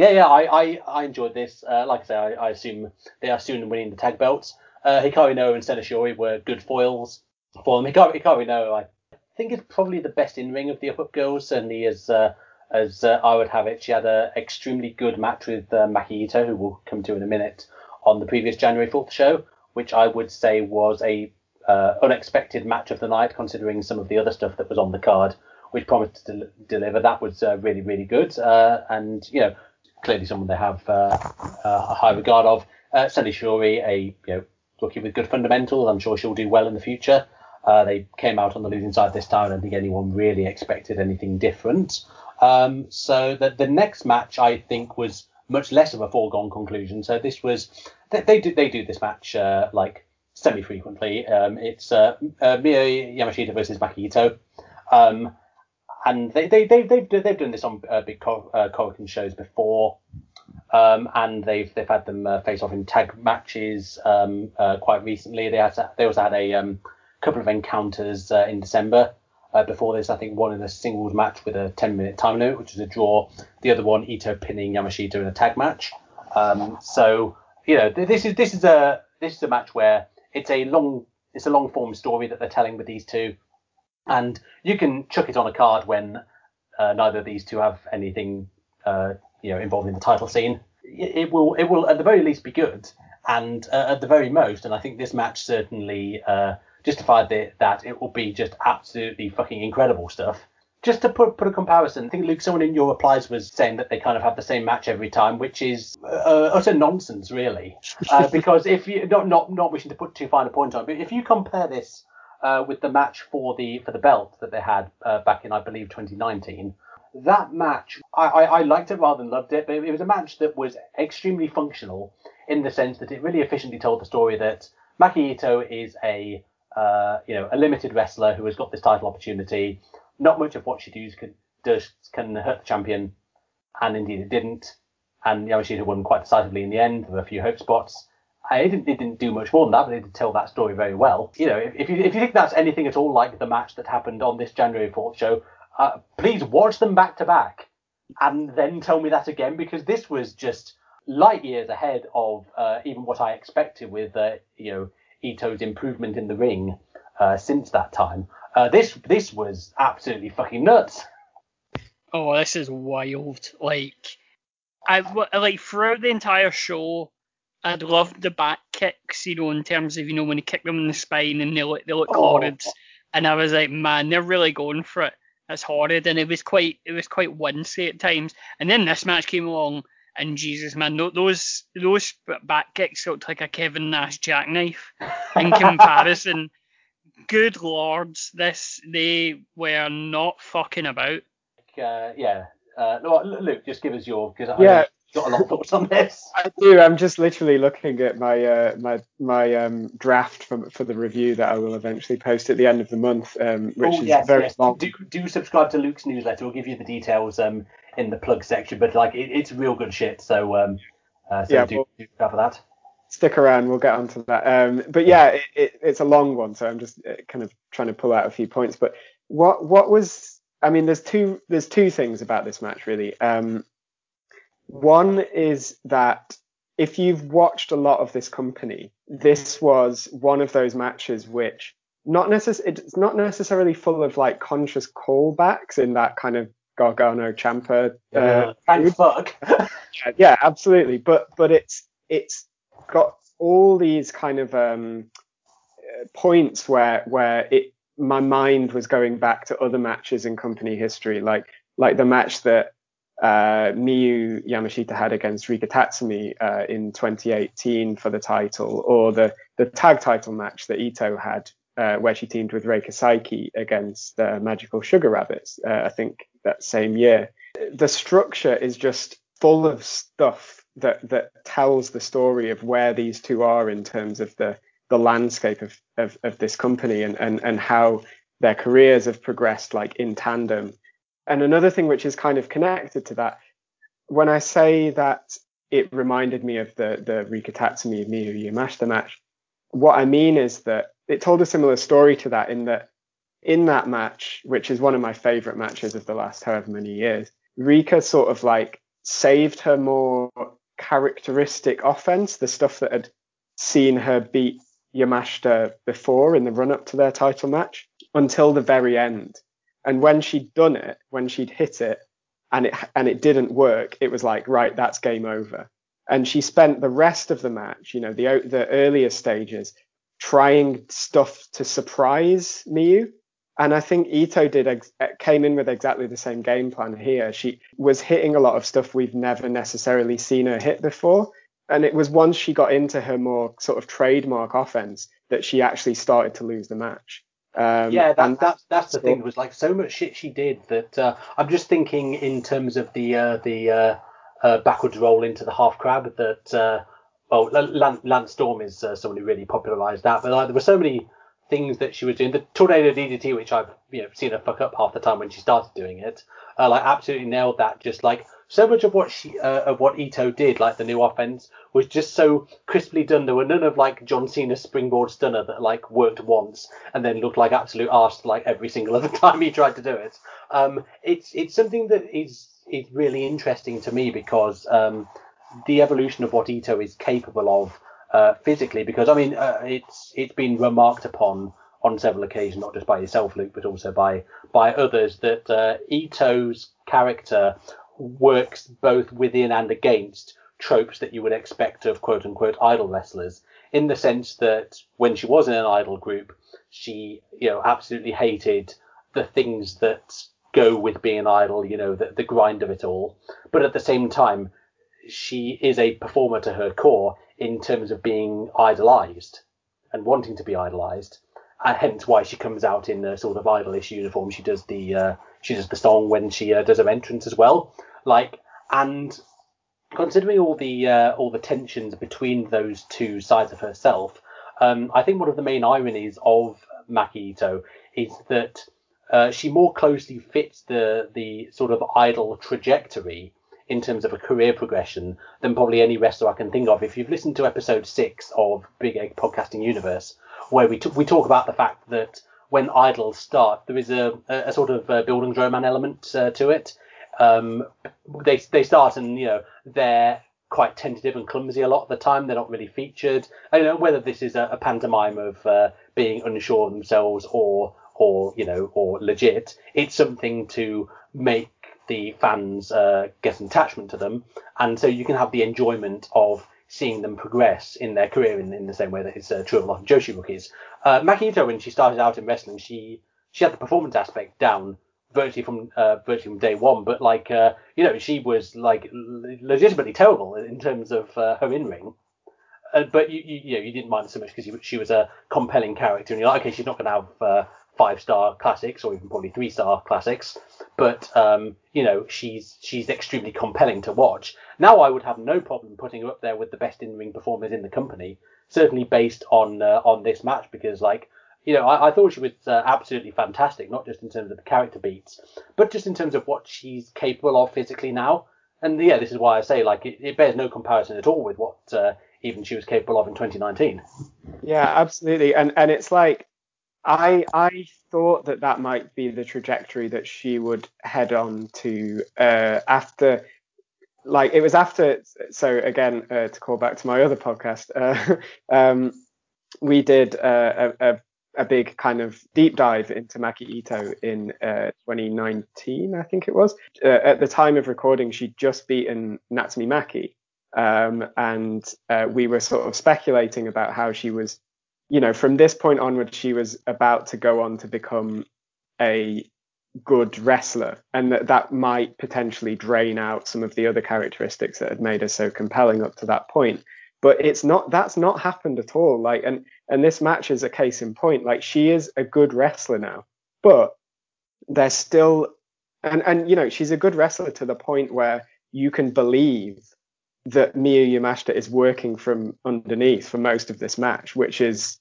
I enjoyed this. Like I say, I assume they are soon winning the tag belts. Hikaru Noa and Senashori were good foils for them. Hikaru Noa, I think, is probably the best in ring of the Up Up Girls. Certainly, as I would have it, she had an extremely good match with Maki Ito, who we'll come to in a minute, on the previous January 4th show, which I would say was a unexpected match of the night, considering some of the other stuff that was on the card, which promised to deliver. That was really, really good, and you know, clearly someone they have a high regard of. Sally Shuri, a rookie with good fundamentals. I'm sure she'll do well in the future. They came out on the losing side this time. I don't think anyone really expected anything different. So the next match, I think, was much less of a foregone conclusion. So this was they do this match like semi-frequently. It's Miyu Yamashita versus Maki Ito, and they've done this on big Korakuen shows before, and they've had them face off in tag matches quite recently. They also had a couple of encounters in December before this. I think one in a singles match with a 10-minute time limit, which was a draw. The other one, Ito pinning Yamashita in a tag match. So you know, this is a match where it's a long form story that they're telling with these two, and you can chuck it on a card when neither of these two have anything involved in the title scene. It will at the very least be good, and at the very most, and I think this match certainly justified that it will be just absolutely fucking incredible stuff. Just to put a comparison, I think, Luke, someone in your replies was saying that they kind of have the same match every time, which is utter nonsense, really. Because if you not wishing to put too fine a point on, but if you compare this with the match for the belt that they had back in, I believe, 2019, that match I liked it rather than loved it, but it was a match that was extremely functional in the sense that it really efficiently told the story that Maki Ito is a limited wrestler who has got this title opportunity. Not much of what she does can hurt the champion, and indeed it didn't. And Yamashita won quite decisively in the end. There were a few hope spots. It didn't do much more than that, but it did tell that story very well. You know, if you think that's anything at all like the match that happened on this January 4th show, please watch them back to back, and then tell me that again, because this was just light years ahead of even what I expected with Ito's improvement in the ring since that time. This was absolutely fucking nuts. Oh, this is wild. Like, throughout the entire show, I'd loved the back kicks, you know, in terms of, you know, when you kick them in the spine and they look horrid. And I was like, man, they're really going for it. It's horrid, and it was quite wincey at times. And then this match came along, and Jesus, man, those back kicks looked like a Kevin Nash jackknife in comparison. Good lords, they were not fucking about. Luke, just give us your, because I've got a lot of thoughts on this. I do. I'm just literally looking at my my draft for the review that I will eventually post at the end of the month, which is very long. Do subscribe to Luke's newsletter. We'll give you the details in the plug section, but it's real good shit. So do cover that. Stick around, we'll get onto that. It's a long one, so I'm just kind of trying to pull out a few points. But what was? I mean, there's two things about this match really. One is that if you've watched a lot of this company, this was one of those matches which it's not necessarily full of like conscious callbacks in that kind of Gargano Ciampa. Thank fuck. Yeah, absolutely. But it's got all these kind of points where my mind was going back to other matches in company history, like the match that Miyu Yamashita had against Rika Tatsumi in 2018 for the title, or the tag title match that Ito had where she teamed with Rei Kasaiki against Magical Sugar Rabbits, I think that same year. The structure is just full of stuff that tells the story of where these two are in terms of the landscape of this company and how their careers have progressed like in tandem. And another thing which is kind of connected to that, when I say that it reminded me of the Rika Tatsumi Miyu Yamashita match, what I mean is that it told a similar story to that in that match, which is one of my favorite matches of the last however many years, Rika sort of like saved her more characteristic offense, the stuff that had seen her beat Yamashita before in the run-up to their title match, until the very end. And when she'd done it, when she'd hit it and it didn't work, it was like, right, that's game over. And she spent the rest of the match, you know, the earlier stages, trying stuff to surprise Miyu. And I think Ito came in with exactly the same game plan here. She was hitting a lot of stuff we've never necessarily seen her hit before. And it was once she got into her more sort of trademark offense that she actually started to lose the match. That's the thing. It was like so much shit she did that I'm just thinking in terms of the backwards roll into the half crab that, Lance Storm is someone who really popularized that. But there were so many things that she was doing. The tornado DDT, which I've seen her fuck up half the time when she started doing it, absolutely nailed that. Just like so much of what of what Ito did, like the new offense, was just so crisply done. There were none of like John Cena's springboard stunner that like worked once and then looked like absolute arse like every single other time he tried to do it. It's something that is really interesting to me because the evolution of what Ito is capable of. Physically, because I mean, it's been remarked upon on several occasions, not just by yourself, Luke, but also by others, that Ito's character works both within and against tropes that you would expect of quote unquote idol wrestlers, in the sense that when she was in an idol group, she absolutely hated the things that go with being an idol, the grind of it all. But at the same time, she is a performer to her core in terms of being idolized and wanting to be idolized, and hence why she comes out in a sort of idolish uniform. She does the song when she does her entrance as well. Like, and considering all the tensions between those two sides of herself, I think one of the main ironies of Maki Ito is that she more closely fits the sort of idol trajectory in terms of a career progression than probably any wrestler I can think of. If you've listened to episode 6 of Big Egg Podcasting Universe, where we talk about the fact that when idols start, there is a sort of Bildungsroman element to it. They start and they're quite tentative and clumsy a lot of the time. They're not really featured. I don't know whether this is a pantomime of being unsure of themselves or legit. It's something to make the fans get an attachment to them, and so you can have the enjoyment of seeing them progress in their career in the same way that is true of a lot of Joshi rookies. Maki Ito, when she started out in wrestling, she had the performance aspect down virtually from day one, but she was legitimately terrible in terms of her in ring. But you didn't mind it so much because she was a compelling character, and you're like, okay, she's not going to have 5-star classics or even probably 3-star classics, but she's extremely compelling to watch. Now I would have no problem putting her up there with the best in-ring performers in the company, certainly based on this match, because I thought she was absolutely fantastic, not just in terms of the character beats, but just in terms of what she's capable of physically now. And yeah, this is why I say it bears no comparison at all with what even she was capable of in 2019. Yeah, absolutely. And it's like, I thought that might be the trajectory that she would head on to after. Like, it was after. So again, to call back to my other podcast, we did a big kind of deep dive into Maki Ito in 2019, I think it was. At the time of recording, she'd just beaten Natsumi Maki, and we were sort of speculating about how she was, from this point onward, she was about to go on to become a good wrestler, and that might potentially drain out some of the other characteristics that had made her so compelling up to that point. But that's not happened at all. And this match is a case in point. She is a good wrestler now, but there's still, and she's a good wrestler to the point where you can believe that Miyu Yamashita is working from underneath for most of this match, which is,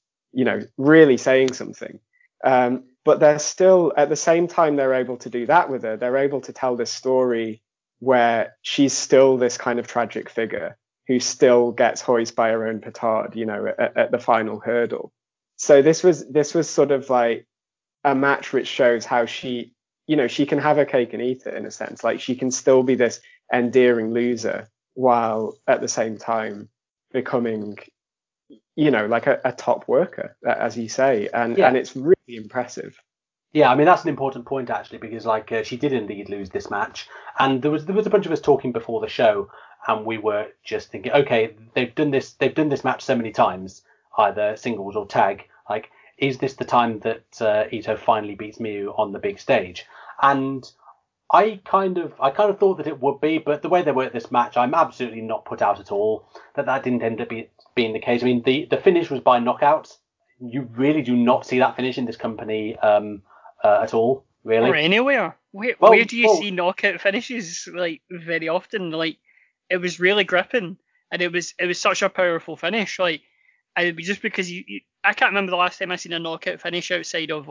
really saying something. But they're still, at the same time they're able to do that with her, they're able to tell this story where she's still this kind of tragic figure who still gets hoisted by her own petard, at the final hurdle. So this was sort of like a match which shows how she, she can have her cake and eat it in a sense. She can still be this endearing loser while at the same time becoming, a top worker, as you say. And it's really impressive. Yeah, I mean, that's an important point, actually, because she did indeed lose this match. And there was a bunch of us talking before the show, and we were just thinking, okay, they've done this match so many times, either singles or tag. Is this the time that Ito finally beats Miyu on the big stage? And I kind of thought that it would be, but the way they worked this match, I'm absolutely not put out at all that didn't end up being the case. I mean, the finish was by knockout. You really do not see that finish in this company at all, really. Or anywhere. Where do you see knockout finishes very often? It was really gripping, and it was such a powerful finish. Just because I can't remember the last time I seen a knockout finish outside of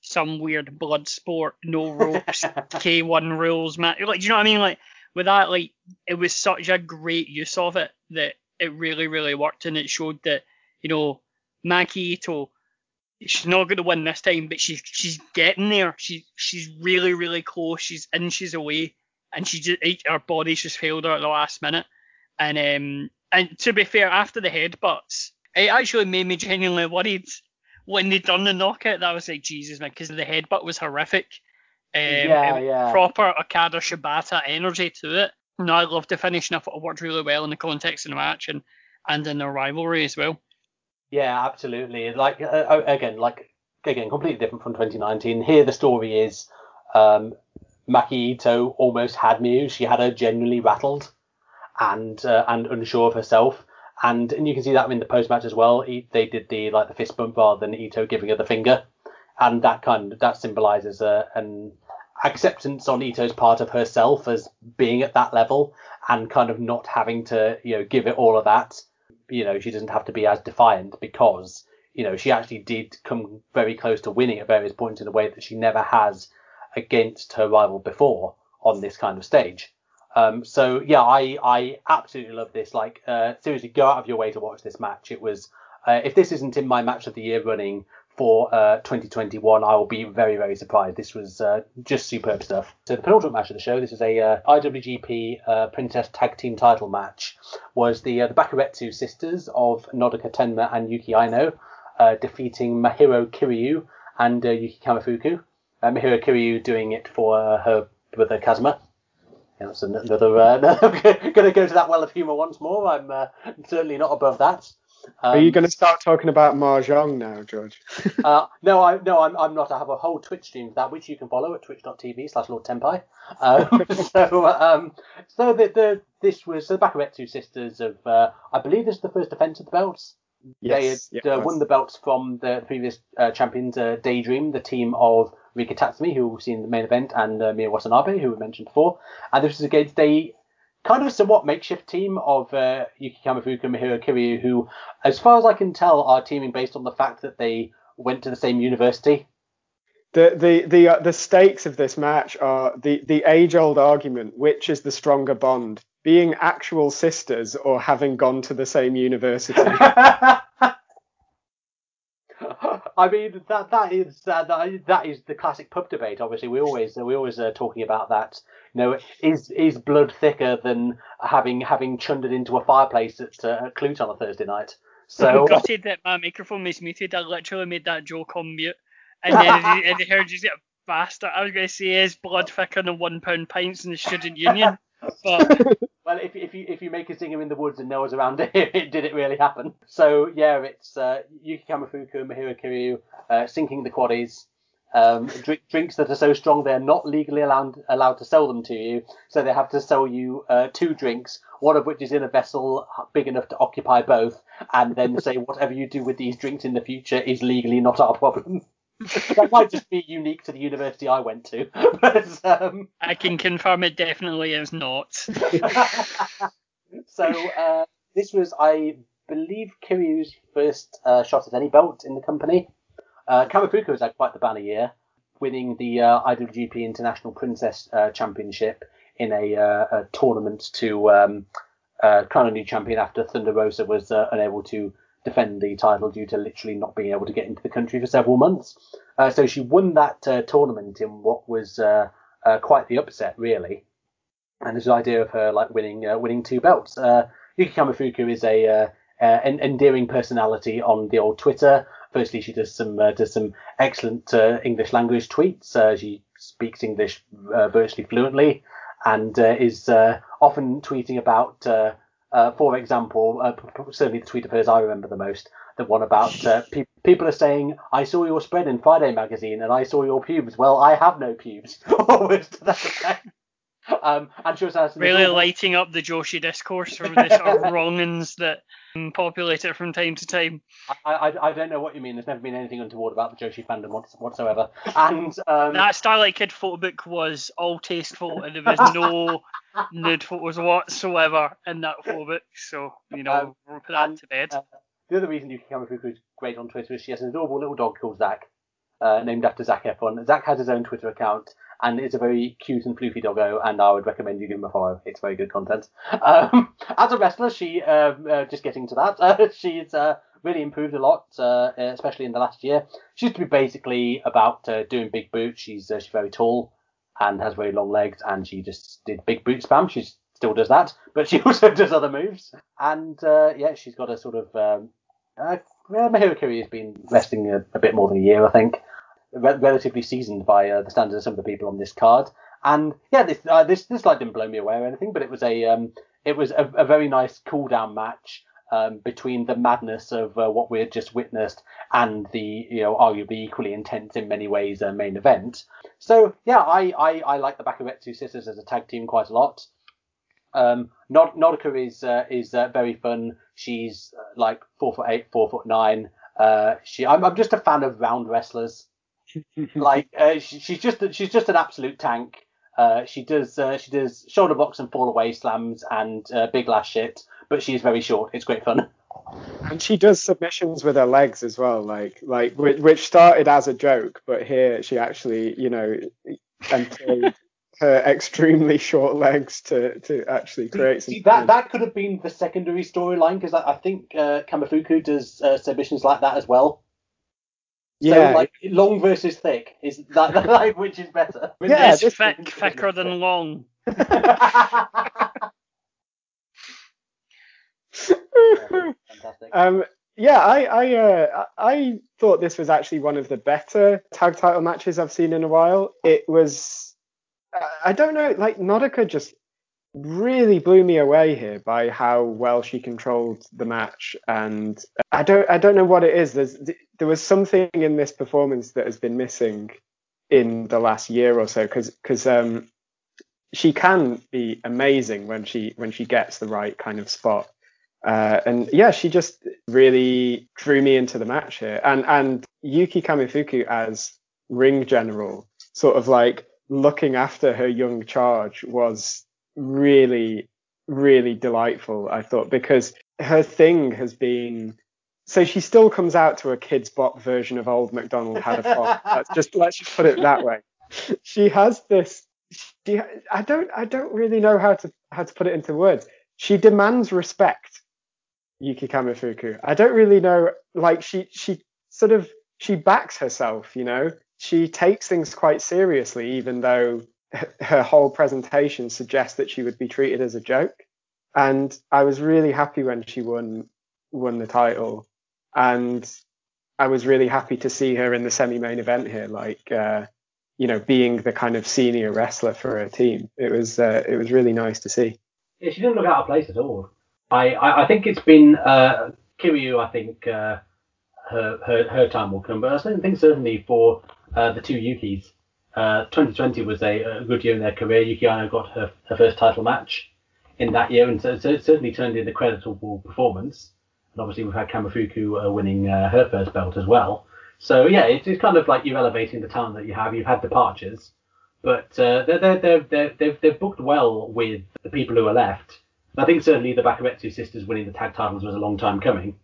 some weird blood sport, no ropes, K1 rules match. Do you know what I mean? With that, it was such a great use of it that it really, really worked, and it showed that Maki Ito, she's not going to win this time, but she's getting there. She's really, really close. She's in, she's away. And her body's just failed her at the last minute. And to be fair, after the headbutts, it actually made me genuinely worried when they done the knockout. That I was like, Jesus, man, because the headbutt was horrific. Proper Okada Shibata energy to it. No, I loved the finish, and I thought it worked really well in the context of the match and in their rivalry as well. Yeah, absolutely. Again, completely different from 2019. Here the story is... Maki Ito almost had Miyu. She had her genuinely rattled and unsure of herself. And you can see that in the post-match as well. They did the fist bump rather than Ito giving her the finger. And that symbolises an acceptance on Ito's part of herself as being at that level and kind of not having to, give it all of that. She doesn't have to be as defiant because, she actually did come very close to winning at various points in a way that she never has against her rival before on this kind of stage. I absolutely love this. Seriously, go out of your way to watch this match. It was, if this isn't in my match of the year running for 2021, I will be very, very surprised. This was just superb stuff. So the penultimate match of the show, this is a IWGP Princess Tag Team Title match, was the Bakuretsu sisters of Nodoka Tenma and Yuki Aino defeating Mahiro Kiryu and Yuki Kamifuku. Mihiro Kiryu doing it for her brother Kazuma. Yeah, that's another. I'm going to go to that well of humour once more. I'm certainly not above that. Are you going to start talking about Mahjong now, George? No, I'm not. I have a whole Twitch stream for that, which you can follow at twitch.tv/LordTenpai. This was the Bakuretsu sisters of, I believe this is the first defence of the belts. Yes, they had won the belts from the previous champions, Daydream, the team of Rika Tatsumi, who we've seen in the main event, and Miyu Watanabe, who we mentioned before. And this was against a kind of somewhat makeshift team of Yuki Kamafuka and Mihiro Kiryu, who, as far as I can tell, are teaming based on the fact that they went to the same university. The stakes of this match are the age-old argument, which is the stronger bond, being actual sisters or having gone to the same university? I mean, that is the classic pub debate. Obviously, we always talking about that. You know, is blood thicker than having chundered into a fireplace at Clute on a Thursday night? So. I'm gutted that my microphone was muted. I literally made that joke on mute, and then they heard you say, bastard. I was going to say, is blood thicker than £1 pints in the student union? But well, if you make a singer in the woods and no one's around to hear it, did it really happen? So yeah, it's Yuki Kamafuku and Mihiro Kiryu sinking the quaddies, drinks that are so strong they're not legally allowed to sell them to you, so they have to sell you two drinks, one of which is in a vessel big enough to occupy both, and then say whatever you do with these drinks in the future is legally not our problem. That might just be unique to the university I went to. But, I can confirm it definitely is not. So this was, I believe, Kiryu's first shot at any belt in the company. Kamafuka has had quite the banner year, winning the IWGP International Princess Championship in a tournament to crown a new champion after Thunder Rosa was unable to defend the title due to literally not being able to get into the country for several months. So she won that tournament in what was quite the upset, really. And this idea of her like winning two belts. Yuki Kamafuka is an endearing personality on the old Twitter. Firstly, she does some excellent English language tweets. She speaks English virtually fluently, and is often tweeting about. For example, certainly the tweet of hers I remember the most, the one about people are saying, I saw your spread in Friday magazine and I saw your pubes. Well, I have no pubes. Almost to that effect. And she was really lighting up the Joshi discourse from the sort of wrongings that populate it from time to time. I don't know what you mean. There's never been anything untoward about the Joshi fandom whatsoever. And that Starlight Kid photo book was all tasteful, and there was no nude photos whatsoever in that photo book. So you know, we'll put that to bed. The other reason Yuki Kamafuku is great on Twitter is she has an adorable little dog called Zach, named after Zac Efron. Zach has his own Twitter account. And it's a very cute and floofy doggo, and I would recommend you give him a follow. It's very good content. As a wrestler, she, just getting to that, she's really improved a lot, especially in the last year. She used to be basically about doing big boots. She's very tall and has very long legs, and she just did big boot spam. She still does that, but she also does other moves. And yeah, she's got a sort of... Mihiro Kiryu has been wrestling a bit more than a year, I think. Relatively seasoned by the standards of some of the people on this card, and yeah, this slide didn't blow me away or anything, but it was a very nice cool down match between the madness of what we had just witnessed and the, you know, arguably equally intense in many ways main event. So yeah, I like the Bakuretsu sisters as a tag team quite a lot. Nodaka is very fun. She's like 4'8", 4'9". I'm just a fan of round wrestlers. Like she's just an absolute tank. She does shoulder blocks and fall away slams and big lash shit, but she's very short. It's great fun. And she does submissions with her legs as well, like which started as a joke, but here she actually, you know, employed her extremely short legs to actually create something. That could have been the secondary storyline, because I think Kamafuku does submissions like that as well. So, yeah, like long versus thick is that like which is better? I mean, yeah, it's thicker than long. Fantastic. I thought this was actually one of the better tag title matches I've seen in a while. It was, I don't know, like Nodaka just really blew me away here by how well she controlled the match. And I don't know what it is. There was something in this performance that has been missing in the last year or so, because she can be amazing when she gets the right kind of spot. And yeah, she just really drew me into the match here. And Yuki Kamifuku as ring general, sort of like looking after her young charge, was really, really delightful, I thought, because her thing has been... So she still comes out to a kids' bop version of Old MacDonald Had a Farm. Let's just put it that way. She has this... I don't really know how to put it into words. She demands respect, Yuki Kamifuku. I don't really know, like, she backs herself, you know? She takes things quite seriously, even though her whole presentation suggests that she would be treated as a joke. And I was really happy when she won the title. And I was really happy to see her in the semi-main event here, like, you know, being the kind of senior wrestler for her team. It was really nice to see. Yeah, she didn't look out of place at all. I think it's been Kiryu, I think... Her time will come, but I think certainly for the two Yukis, 2020 was a good year in their career. Yukiano got her first title match in that year, and so it certainly turned in a creditable performance. And obviously we've had Kamifuku winning her first belt as well. So yeah, it's kind of like you're elevating the talent that you have. You've had departures, but they've booked well with the people who are left. And I think certainly the Bakuretsu sisters winning the tag titles was a long time coming.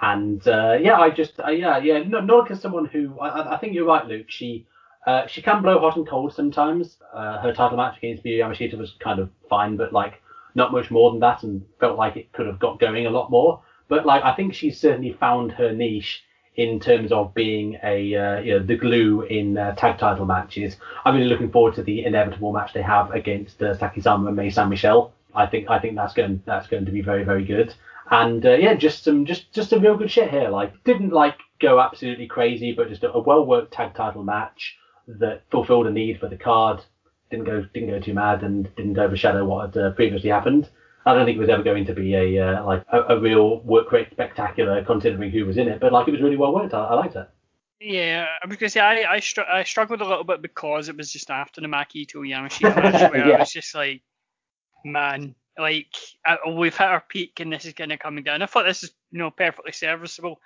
And Norika's someone who I think you're right, Luke. She can blow hot and cold sometimes. Her title match against Miyu Yamashita was kind of fine, but like not much more than that, and felt like it could have got going a lot more. But like I think she's certainly found her niche in terms of being a the glue in tag title matches. I'm really looking forward to the inevitable match they have against Sakizama and Mei San Michel. I think that's going to be very, very good. And just some real good shit here. Like, didn't like go absolutely crazy, but just a well worked tag title match that fulfilled a need for the card. Didn't go too mad and didn't overshadow what had previously happened. I don't think it was ever going to be a real work rate spectacular, considering who was in it. But like, it was really well worked. I liked it. Yeah, I was gonna say I struggled a little bit because it was just after the Maki Ito Yamashita match where yeah. I was just like, man. Like, we've hit our peak and this is going to come again. I thought this is, you know, perfectly serviceable.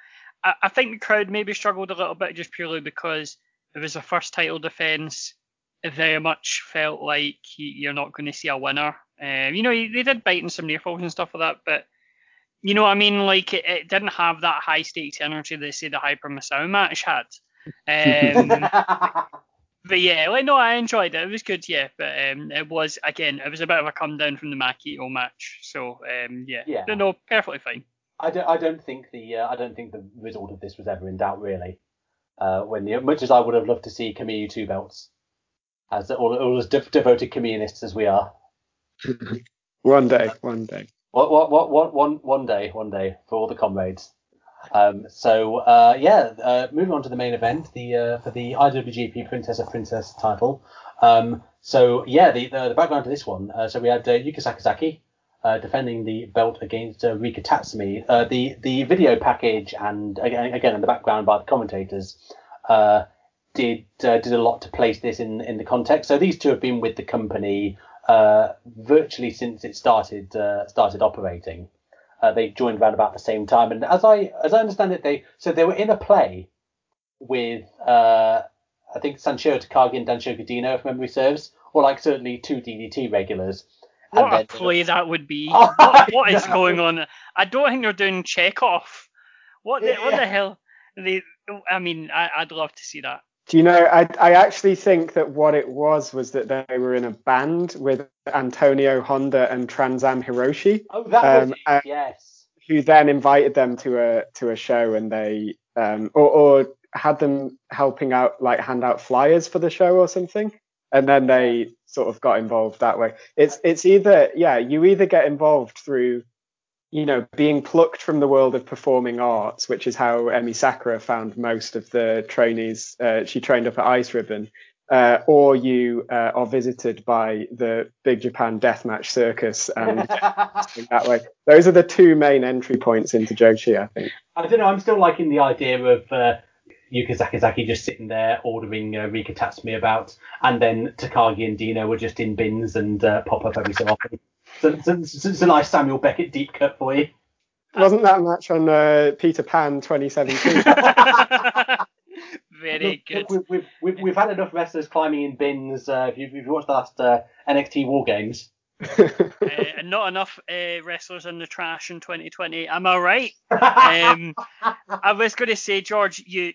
I think the crowd maybe struggled a little bit just purely because it was the first title defence. It very much felt like you're not going to see a winner. You know, they did bite in some near falls and stuff like that, but, you know what I mean? Like, it didn't have that high-stakes energy that, say, the Hyper Masao match had. But yeah, like, no, I enjoyed it. It was good, yeah. But it was a bit of a come down from the Maki Ito match. So yeah. No, perfectly fine. I don't think the result of this was ever in doubt, really. Much as I would have loved to see Kamiyu two belts, as all as devoted Kamiyunists as we are. One day. One day for all the comrades. Moving on to the main event, for the IWGP Princess of Princess title. The background to this one. So we had Yuka Sakazaki defending the belt against Rika Tatsumi. The video package and again in the background by the commentators did a lot to place this in the context. So these two have been with the company virtually since it started operating. They joined around about the same time, and as I understand it, they were in a play with I think Sanshiro Takagi and Dansho Godino, if memory serves, or like certainly two DDT regulars. What and a play that would be! Oh, what is going on? I don't think they're doing Chekhov. What the hell? I'd love to see that. Do you know? I actually think that what it was that they were in a band with Antonio Honda and Trans Am Hiroshi. Oh, that was it. Yes. Who then invited them to a show, and they or had them helping out, like hand out flyers for the show or something, and then they sort of got involved that way. It's either you either get involved through, you know, being plucked from the world of performing arts, which is how Emi Sakura found most of the trainees she trained up at Ice Ribbon, or you are visited by the Big Japan Deathmatch Circus and that way. Those are the two main entry points into Joshi, I think. I don't know, I'm still liking the idea of Yuka Sakazaki just sitting there ordering Rika Tatsumi about, and then Takagi and Dino were just in bins and pop up every so often. So it's a nice Samuel Beckett deep cut for you. Wasn't that match on Peter Pan 2017? Very good. We've had enough wrestlers climbing in bins. If you watched the last NXT War Games, and not enough wrestlers in the trash in 2020. Am I right? I was going to say, George, you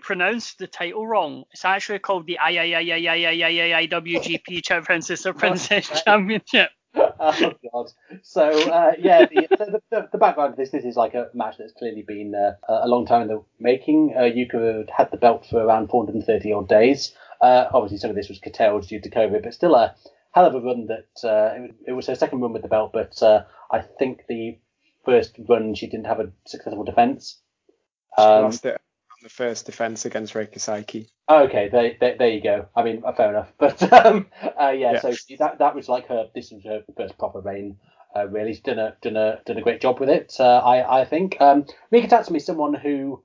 pronounced the title wrong. It's actually called the IWGP Princess or Princess Championship. Oh God! So the background of this is like a match that's clearly been a long time in the making. Yuka had the belt for around 430 odd days. Obviously, some of this was curtailed due to COVID, but still a hell of a run. That it was her second run with the belt, but I think the first run she didn't have a successful defence. She lost it on the first defence against Reiki Saiki. Okay, there you go. I mean, fair enough. But so that was like her. This was her first proper reign. Really, she's done a great job with it. I think. Rika Tatsumi, someone who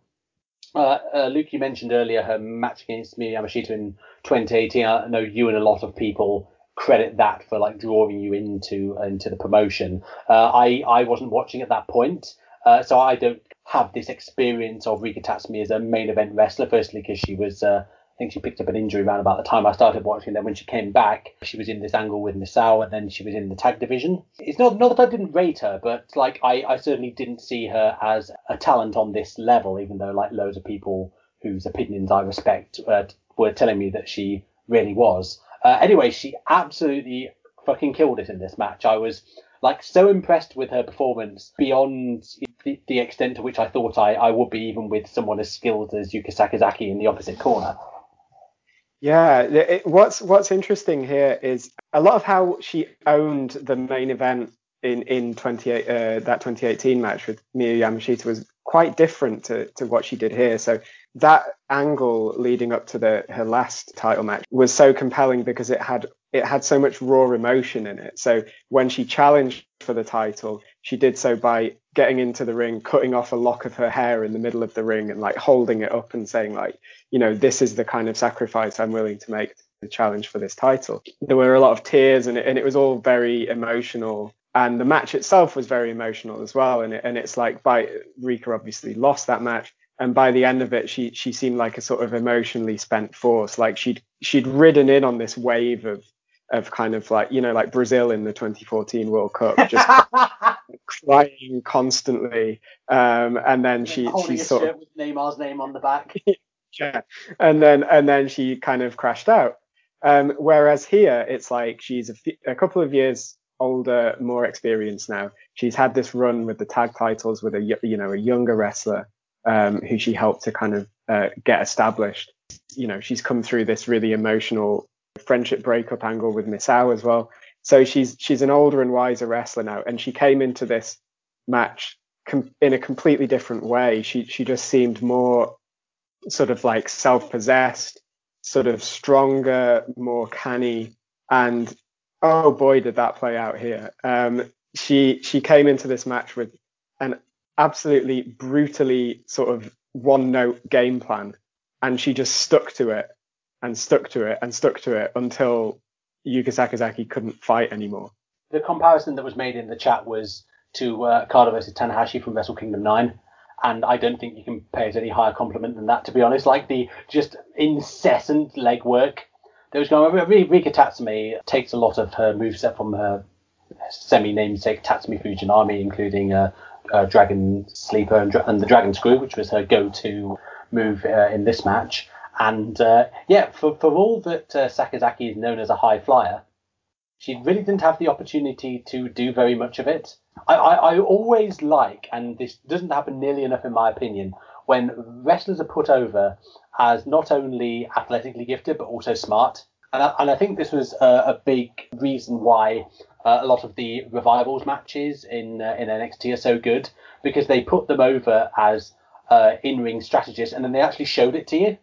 Luke, you mentioned earlier, her match against Miyu Yamashita in 2018. I know you and a lot of people credit that for like drawing you into the promotion. I wasn't watching at that point, so I don't have this experience of Rika Tatsumi as a main event wrestler. Firstly, because she was. I think she picked up an injury around about the time I started watching. Then when she came back, she was in this angle with Misao, and then she was in the tag division. It's not that I didn't rate her, but like I certainly didn't see her as a talent on this level, even though like loads of people whose opinions I respect were telling me that she really was. Anyway, she absolutely fucking killed it in this match. I was like so impressed with her performance beyond the extent to which I thought I would be, even with someone as skilled as Yuka Sakazaki in the opposite corner. Yeah, what's interesting here is a lot of how she owned the main event in that 2018 match with Miyu Yamashita was quite different to what she did here. So that angle leading up to her last title match was so compelling because it had so much raw emotion in it. So when she challenged for the title, she did so by getting into the ring, cutting off a lock of her hair in the middle of the ring and like holding it up and saying like, you know, this is the kind of sacrifice I'm willing to make to challenge for this title. There were a lot of tears and it was all very emotional. And the match itself was very emotional as well. And it's like Rika obviously lost that match. And by the end of it, she seemed like a sort of emotionally spent force. Like she'd ridden in on this wave of kind of like, you know, like Brazil in the 2014 World Cup, just crying constantly. And then she sort of with Neymar's name on the back. Yeah. And then she kind of crashed out. Whereas here, it's like she's a couple of years older, more experienced now. She's had this run with the tag titles with a younger wrestler who she helped to kind of get established. You know, she's come through this really emotional friendship breakup angle with Misao as well. So she's an older and wiser wrestler now, and she came into this match in a completely different way. She just seemed more sort of like self-possessed, sort of stronger, more canny, and oh boy, did that play out here. She came into this match with an absolutely brutally sort of one-note game plan, and she just stuck to it and stuck to it and stuck to it until Yuka Sakazaki couldn't fight anymore. The comparison that was made in the chat was to Okada versus Tanahashi from Wrestle Kingdom 9, and I don't think you can pay us any higher compliment than that, to be honest. Like the just incessant leg work that was going on. Rika Tatsumi takes a lot of her moveset from her semi-namesake Tatsumi Fujinami, including Dragon Sleeper and the Dragon Screw, which was her go-to move in this match. And for all that Sakazaki is known as a high flyer, she really didn't have the opportunity to do very much of it. I always like, and this doesn't happen nearly enough in my opinion, when wrestlers are put over as not only athletically gifted but also smart. And I think this was a big reason why a lot of the Revivals matches in NXT are so good, because they put them over as in-ring strategists and then they actually showed it to you.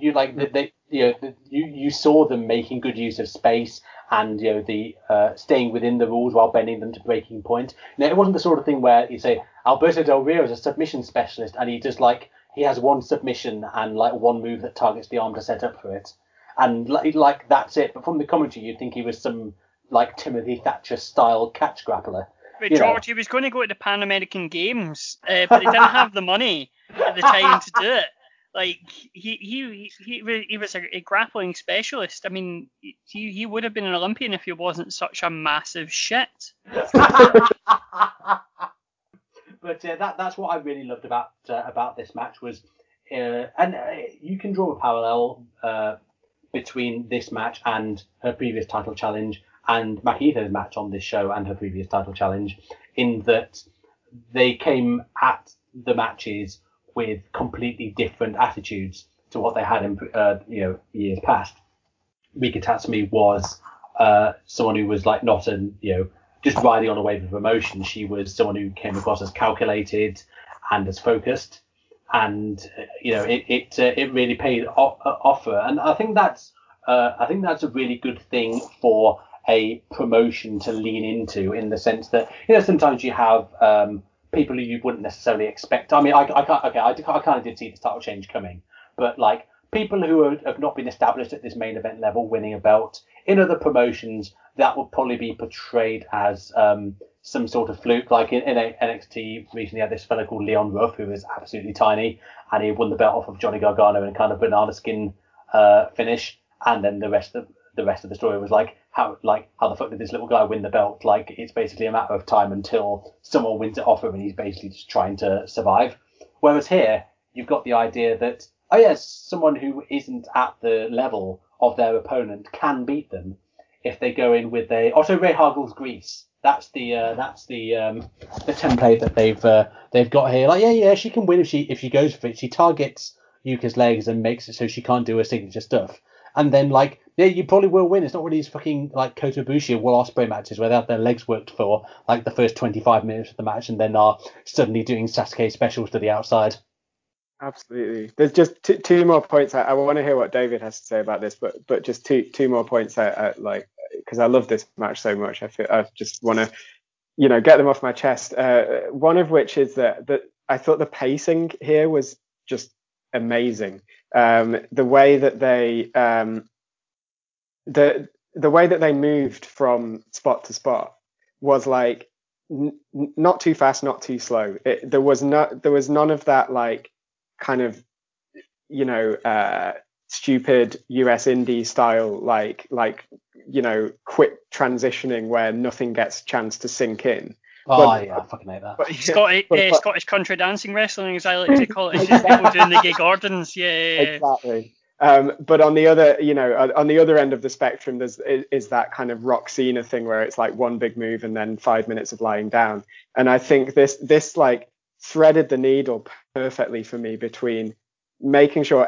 you like they you know you saw them making good use of space and you know the staying within the rules while bending them to breaking point. Now it wasn't the sort of thing where you say Alberto Del Rio is a submission specialist and he has one submission and like one move that targets the arm to set up for it, and like that's it. But from the commentary, you'd think he was some like Timothy Thatcher style catch grappler. But George, he was going to go to the Pan American Games, but he didn't have the money at the time to do it. Like he was a grappling specialist. I mean, he would have been an Olympian if he wasn't such a massive shit. But that's what I really loved about this match was, you can draw a parallel between this match and her previous title challenge and Mahito's match on this show and her previous title challenge, in that they came at the matches with completely different attitudes to what they had in years past. Mika Tatsumi was someone who was like not an just riding on a wave of emotion. She was someone who came across as calculated and as focused, and it really paid off for her. And I think that's a really good thing for a promotion to lean into, in the sense that sometimes you have people who you wouldn't necessarily expect. I mean, I kind of did see this title change coming, but like people who have not been established at this main event level winning a belt in other promotions, that would probably be portrayed as some sort of fluke. Like in NXT recently, had this fellow called Leon Ruff who was absolutely tiny, and he won the belt off of Johnny Gargano in a kind of banana skin finish, and then the rest of the story was how the fuck did this little guy win the belt? Like, it's basically a matter of time until someone wins it off him, and he's basically just trying to survive. Whereas here, you've got the idea that, someone who isn't at the level of their opponent can beat them if they go in with a Otto Rehhagel's grease. That's the template that they've got here. Like, she can win if she goes for it. She targets Yuka's legs and makes it so she can't do her signature stuff. And then, you probably will win. It's not one of these fucking, Kota Ibushi or Will Ospreay matches where they have their legs worked for, the first 25 minutes of the match and then are suddenly doing Sasuke specials to the outside. Absolutely. There's just two more points. I want to hear what David has to say about this, but just two more points because I love this match so much. I just want to, get them off my chest. One of which is that I thought the pacing here was just amazing. The way that they the way that they moved from spot to spot was not too fast, not too slow. There was none of that stupid US indie style quick transitioning where nothing gets a chance to sink in. I fucking hate that. Scottish country dancing wrestling, as I like to call it. It's just people doing the gay gardens. Yeah. Exactly. But on the other, on the other end of the spectrum, is that kind of Roxina thing where it's one big move and then 5 minutes of lying down. And I think this threaded the needle perfectly for me between making sure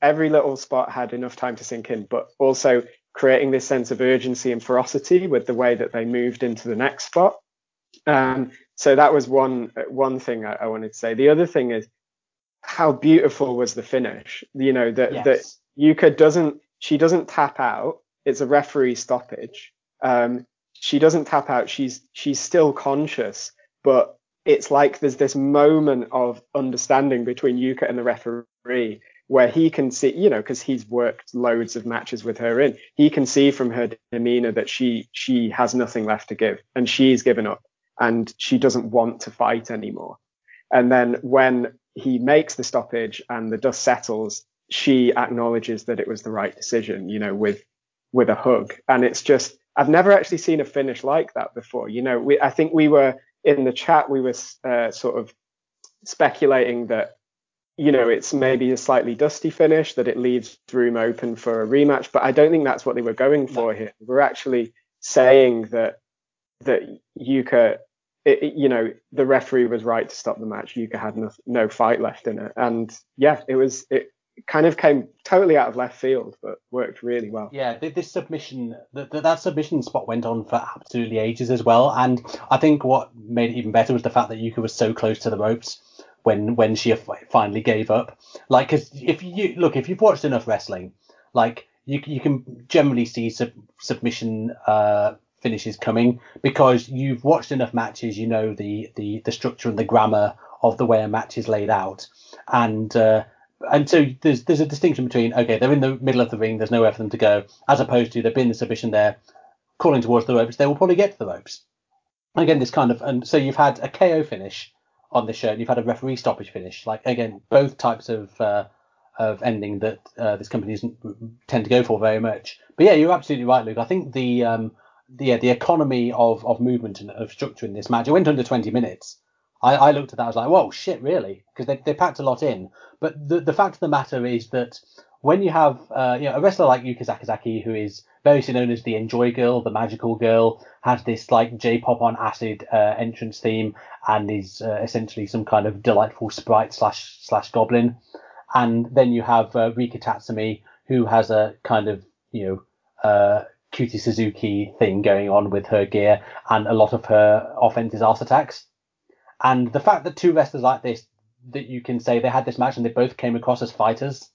every little spot had enough time to sink in, but also creating this sense of urgency and ferocity with the way that they moved into the next spot. So that was one thing I wanted to say. The other thing is how beautiful was the finish. That Yuka doesn't tap out. It's a referee stoppage. She doesn't tap out. She's still conscious, but it's there's this moment of understanding between Yuka and the referee where he can see, because he's worked loads of matches with her in, he can see from her demeanor that she has nothing left to give and she's given up. And she doesn't want to fight anymore. And then when he makes the stoppage and the dust settles, she acknowledges that it was the right decision, with a hug. And it's just, I've never actually seen a finish like that before. I think we were in the chat, we were sort of speculating that, it's maybe a slightly dusty finish, that it leaves room open for a rematch. But I don't think that's what they were going for here. We're actually saying that Yuka, the referee was right to stop the match. Yuka had no fight left in it, and it kind of came totally out of left field, but worked really well. Yeah, this submission, that submission spot went on for absolutely ages as well, and I think what made it even better was the fact that Yuka was so close to the ropes when she finally gave up. Like, cause if you've watched enough wrestling, like you can generally see submission finishes coming, because you've watched enough matches. You know the structure and the grammar of the way a match is laid out, and so there's a distinction between, okay, they're in the middle of the ring, there's nowhere for them to go, as opposed to they've been in the submission, there calling towards the ropes, they will probably get to the ropes. Again, this kind of, and so you've had a KO finish on this show, and you've had a referee stoppage finish. Like, again, both types of ending that this company doesn't tend to go for very much. But yeah, you're absolutely right, Luke. I think the economy of movement and of structure in this match, it went under 20 minutes. I looked at that, I was like, whoa, shit, really? Because they packed a lot in. But the fact of the matter is that when you have a wrestler like Yuka Sakazaki, who is variously known as the Enjoy Girl, the Magical Girl, has this like J-pop on acid entrance theme, and is essentially some kind of delightful sprite slash goblin. And then you have Rika Tatsumi, who has a kind of, Cutie Suzuki thing going on with her gear, and a lot of her offense is arse attacks. And the fact that two wrestlers like this, that you can say they had this match and they both came across as fighters,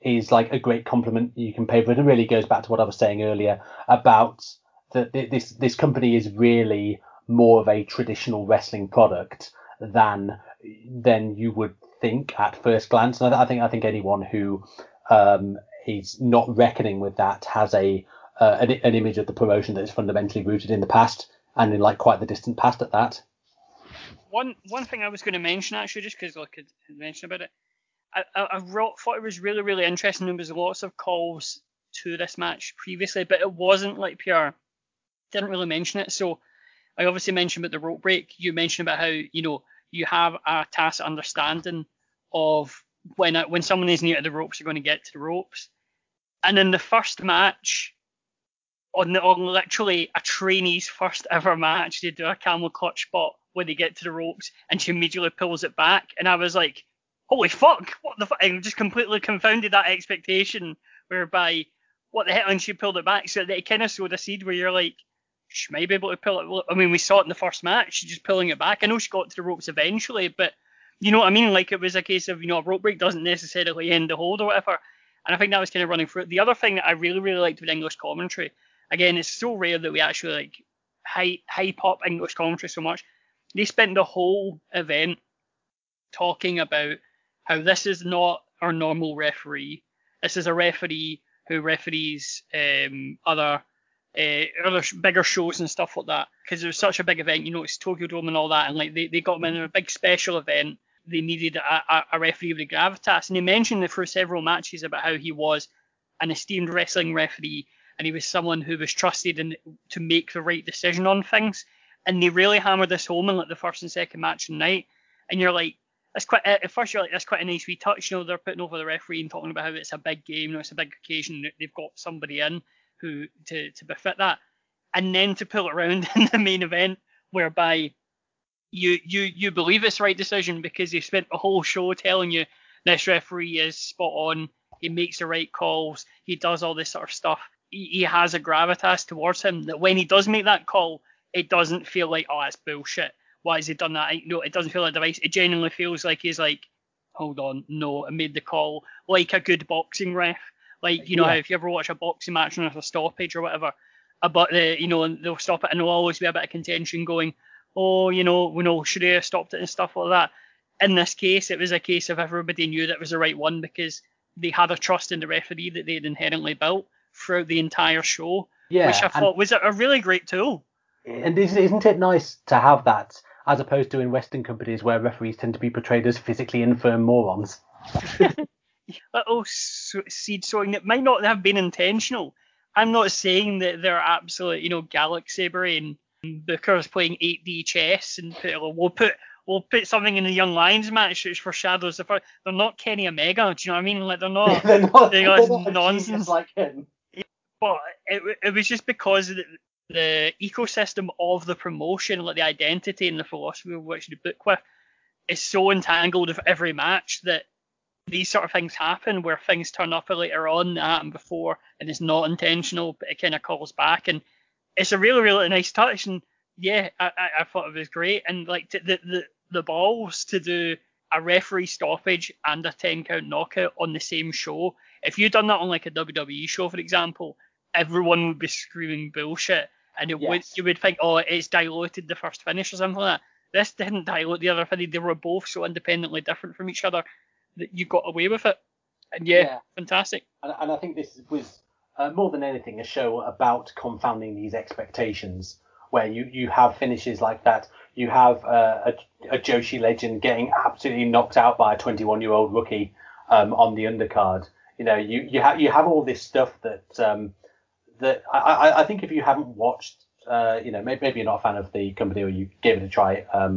is like a great compliment you can pay for it. It really goes back to what I was saying earlier about that this company is really more of a traditional wrestling product than you would think at first glance. And I think anyone who is not reckoning with that has an image of the promotion that is fundamentally rooted in the past, and in like quite the distant past at that. One thing I was going to mention, actually, just because Luke had mentioned about it, I thought it was really, really interesting. There was lots of calls to this match previously, but it wasn't like PR didn't really mention it. So I obviously mentioned about the rope break. You mentioned about how, you have a tacit understanding of when someone is near to the ropes, you're going to get to the ropes. And in the first match, on literally a trainee's first ever match, they do a camel clutch spot when they get to the ropes, and she immediately pulls it back. And I was like, holy fuck, what the fuck? And just completely confounded that expectation whereby, what the hell, and she pulled it back. So that it kind of sowed a seed where you're like, she may be able to pull it. I mean, we saw it in the first match, she's just pulling it back. I know she got to the ropes eventually, but you know what I mean? Like, it was a case of, a rope break doesn't necessarily end the hold or whatever. And I think that was kind of running through it. The other thing that I really, really liked with English commentary, again, it's so rare that we actually like hype up English commentary so much. They spent the whole event talking about how this is not our normal referee. This is a referee who referees other bigger shows and stuff like that. Because it was such a big event, it's Tokyo Dome and all that. And like they got them in a big special event. They needed a referee with a gravitas. And they mentioned through several matches about how he was an esteemed wrestling referee, and he was someone who was trusted to make the right decision on things. And they really hammered this home in like the first and second match of the night. And you're like, that's quite a nice wee touch. They're putting over the referee and talking about how it's a big game, it's a big occasion. They've got somebody in who to befit that, and then to pull it around in the main event, whereby you believe it's the right decision because they've spent the whole show telling you this referee is spot on. He makes the right calls. He does all this sort of stuff. He has a gravitas towards him that when he does make that call, it doesn't feel like, oh, that's bullshit, why has he done that? It doesn't feel like a device. It genuinely feels like he's like, hold on, no, I made the call, like a good boxing ref. Like, yeah. If you ever watch a boxing match and there's a stoppage or whatever, about and they'll stop it and there'll always be a bit of contention going, oh, we know, should he have stopped it and stuff like that. In this case, it was a case of everybody knew that was the right one because they had a trust in the referee that they had inherently built throughout the entire show, which I thought was a really great tool. And isn't it nice to have that, as opposed to in Western companies where referees tend to be portrayed as physically infirm morons? Little seed sowing that might not have been intentional. I'm not saying that they're absolute, galaxy brain bookers playing 8D chess and we'll put something in the Young Lions match which foreshadows the first. They're not Kenny Omega, do you know what I mean? Like they're not nonsense like him. But it was just because the ecosystem of the promotion, like the identity and the philosophy of which they book with, is so entangled with every match that these sort of things happen where things turn up later on that happened before, and it's not intentional, but it kind of calls back, and it's a really, really nice touch. And yeah, I thought it was great. And like the balls to do a referee stoppage and a 10-count knockout on the same show. If you'd done that on like a WWE show, for example, everyone would be screaming bullshit, and it would, you would think, oh, it's diluted the first finish or something like that. This didn't dilute the other finish. They were both so independently different from each other that you got away with it. And fantastic. And I think this was more than anything a show about confounding these expectations, where you have finishes like that. You have a Joshi legend getting absolutely knocked out by a 21-year-old rookie on the undercard. You know, you have all this stuff that that I think if you haven't watched, you know, maybe you're not a fan of the company, or you gave it a try a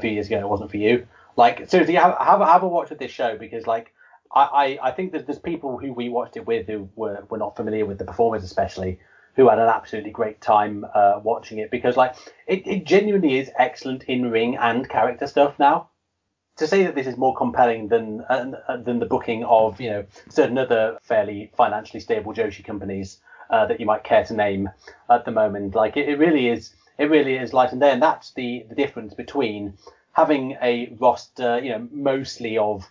few years ago and it wasn't for you. Like, seriously, have a watch of this show, because like I think that there's people who we watched it with who were not familiar with the performers, especially, who had an absolutely great time watching it, because like it genuinely is excellent in ring and character stuff. Now, to say that this is more compelling than the booking of, you know, certain other fairly financially stable Joshi companies that you might care to name at the moment, like it really is light and day, and that's the difference between having a roster, you know, mostly of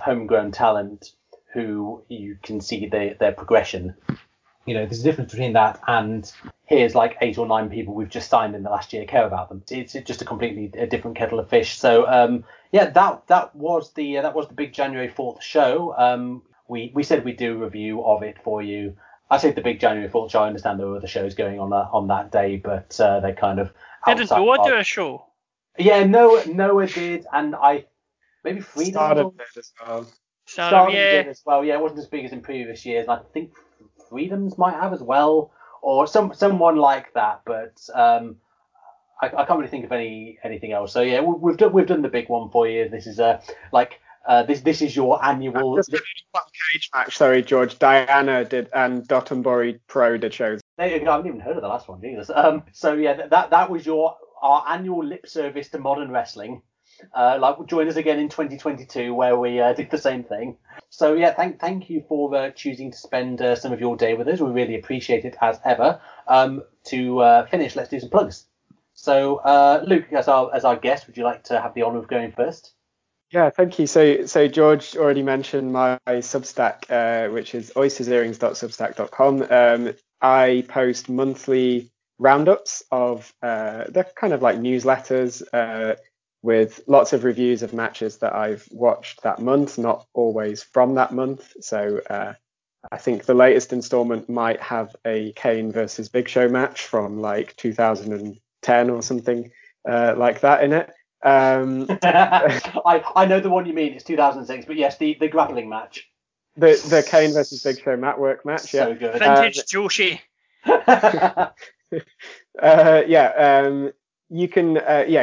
homegrown talent who you can see their progression. You know, there's a difference between that and here's like 8 or 9 people we've just signed in the last year, care about them. It's just a completely different kettle of fish. So that was the big January 4th show. We said we'd do a review of it for you. I said the big January 4th show. I understand there were other shows going on that day, but they're kind of outside. Didn't Noah do a show? Yeah, Noah did, and maybe Freedom did as well. Yeah, it wasn't as big as in previous years, and I think Freedoms might have as well, or someone like that, but I can't really think of anything else. So yeah, we've done the big one for you. This is this is your annual Cage Match. Sorry, George. Diana did, and Dotonbori Pro did shows. I haven't even heard of the last one, Jesus. So yeah, that was our annual lip service to modern wrestling. Join us again in 2022 where we did the same thing. So yeah, thank you for choosing to spend some of your day with us. We really appreciate it as ever. To finish, let's do some plugs. So Luke, as our guest, would you like to have the honour of going first? Yeah, thank you. So George already mentioned my Substack, which is oystersearrings.substack.com. I post monthly roundups of they're kind of like newsletters, with lots of reviews of matches that I've watched that month, not always from that month. So I think the latest installment might have a Kane versus Big Show match from like 2010 or something like that in it. I know the one you mean. It's 2006, but yes, the grappling match. The Kane versus Big Show match. Yeah. So good. Vintage Joshi. You can,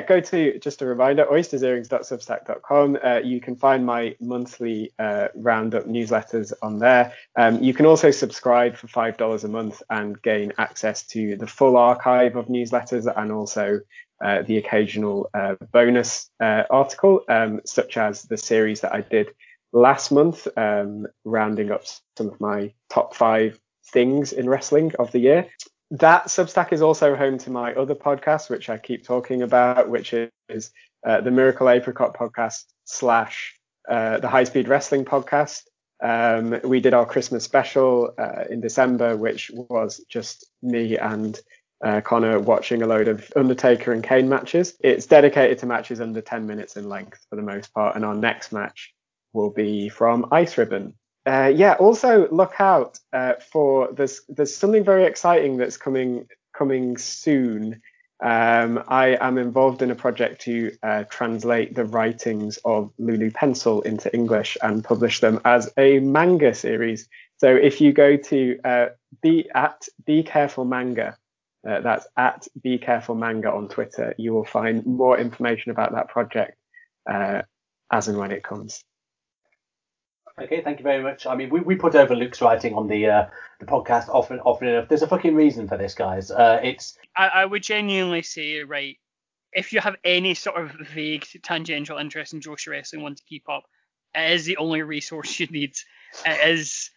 go to, just a reminder, oystersearings.substack.com. You can find my monthly roundup newsletters on there. You can also subscribe for $5 a month and gain access to the full archive of newsletters, and also the occasional bonus article, such as the series that I did last month, rounding up some of my top 5 things in wrestling of the year. That Substack is also home to my other podcast, which I keep talking about, which is the Miracle Apricot podcast / the High Speed Wrestling podcast. We did our Christmas special in December, which was just me and Connor watching a load of Undertaker and Kane matches. It's dedicated to matches under 10 minutes in length for the most part, and our next match will be from Ice Ribbon. Also look out for there's something very exciting that's coming soon. I am involved in a project to translate the writings of Lulu Pencil into English and publish them as a manga series. So if you go to Be Careful Manga, that's at Be Careful Manga on Twitter, you will find more information about that project as and when it comes. Okay, thank you very much. I mean, we put over Luke's writing on the podcast often enough. There's a fucking reason for this, guys. I would genuinely say, right, if you have any sort of vague tangential interest in Joshi wrestling, want to keep up, it is the only resource you need. It is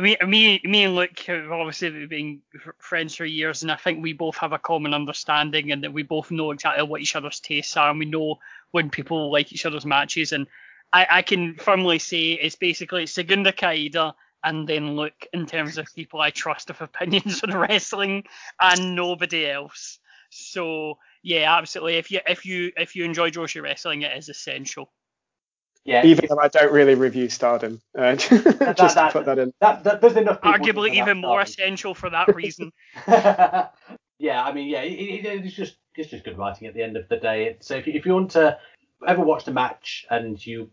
Me and Luke have obviously been friends for years, and I think we both have a common understanding, and that we both know exactly what each other's tastes are, and we know when people like each other's matches. And I can firmly say it's basically Segunda Kaida and then Luke in terms of people I trust with opinions on wrestling, and nobody else. So yeah, absolutely. If you enjoy Joshi wrestling, it is essential. Yeah. Even though I don't really review Stardom, just to put that in. There's enough people. Arguably even more essential for that reason. Yeah, I mean, yeah, it's just good writing at the end of the day. So if you want to ever watch a match and you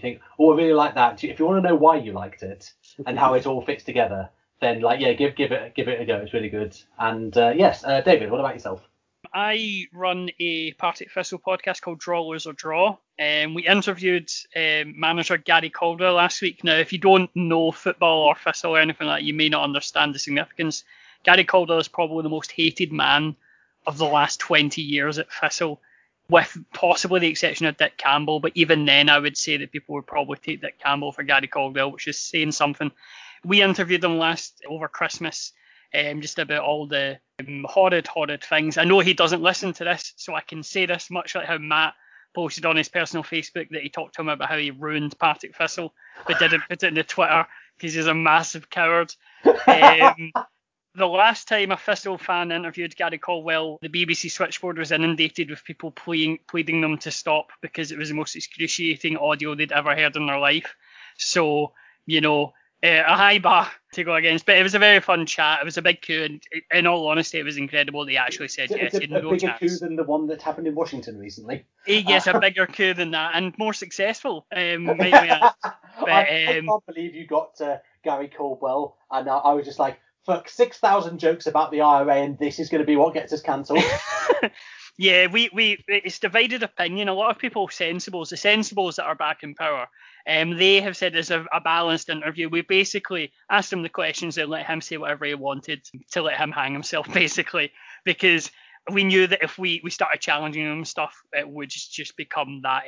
think, oh, I really like that. If you want to know why you liked it and how it all fits together, then like yeah, give it a go. It's really good. And yes, David, what about yourself? I run a Partick Thistle podcast called Draw, Lose or Draw. We interviewed manager Gary Calder last week. Now, if you don't know football or Thistle or anything like that, you may not understand the significance. Gary Calder is probably the most hated man of the last 20 years at Thistle, with possibly the exception of Dick Campbell. But even then, I would say that people would probably take Dick Campbell for Gary Caldwell, which is saying something. We interviewed him over Christmas, just about all the horrid things. I know he doesn't listen to this, so I can say this, much like how Matt posted on his personal Facebook that he talked to him about how he ruined Partick Thistle, but didn't put it in the Twitter because he's a massive coward. The last time a Thistle fan interviewed Gary Caldwell, the BBC switchboard was inundated with people pleading them to stop because it was the most excruciating audio they'd ever heard in their life. So, you know, a high bar to go against, but it was a very fun chat. It was a big coup, and in all honesty, it was incredible. They actually said yes. It's a bigger coup than the one that happened in Washington recently. Yes, a bigger coup than that, and more successful. Might we add. But, I can't believe you got Gary Caldwell, and I was just like, fuck, 6,000 jokes about the IRA, and this is going to be what gets us cancelled. Yeah, it's divided opinion. A lot of people, the sensibles that are back in power, they have said it's a balanced interview. We basically asked him the questions and let him say whatever he wanted to let him hang himself, basically, because we knew that if we started challenging him stuff, it would just become that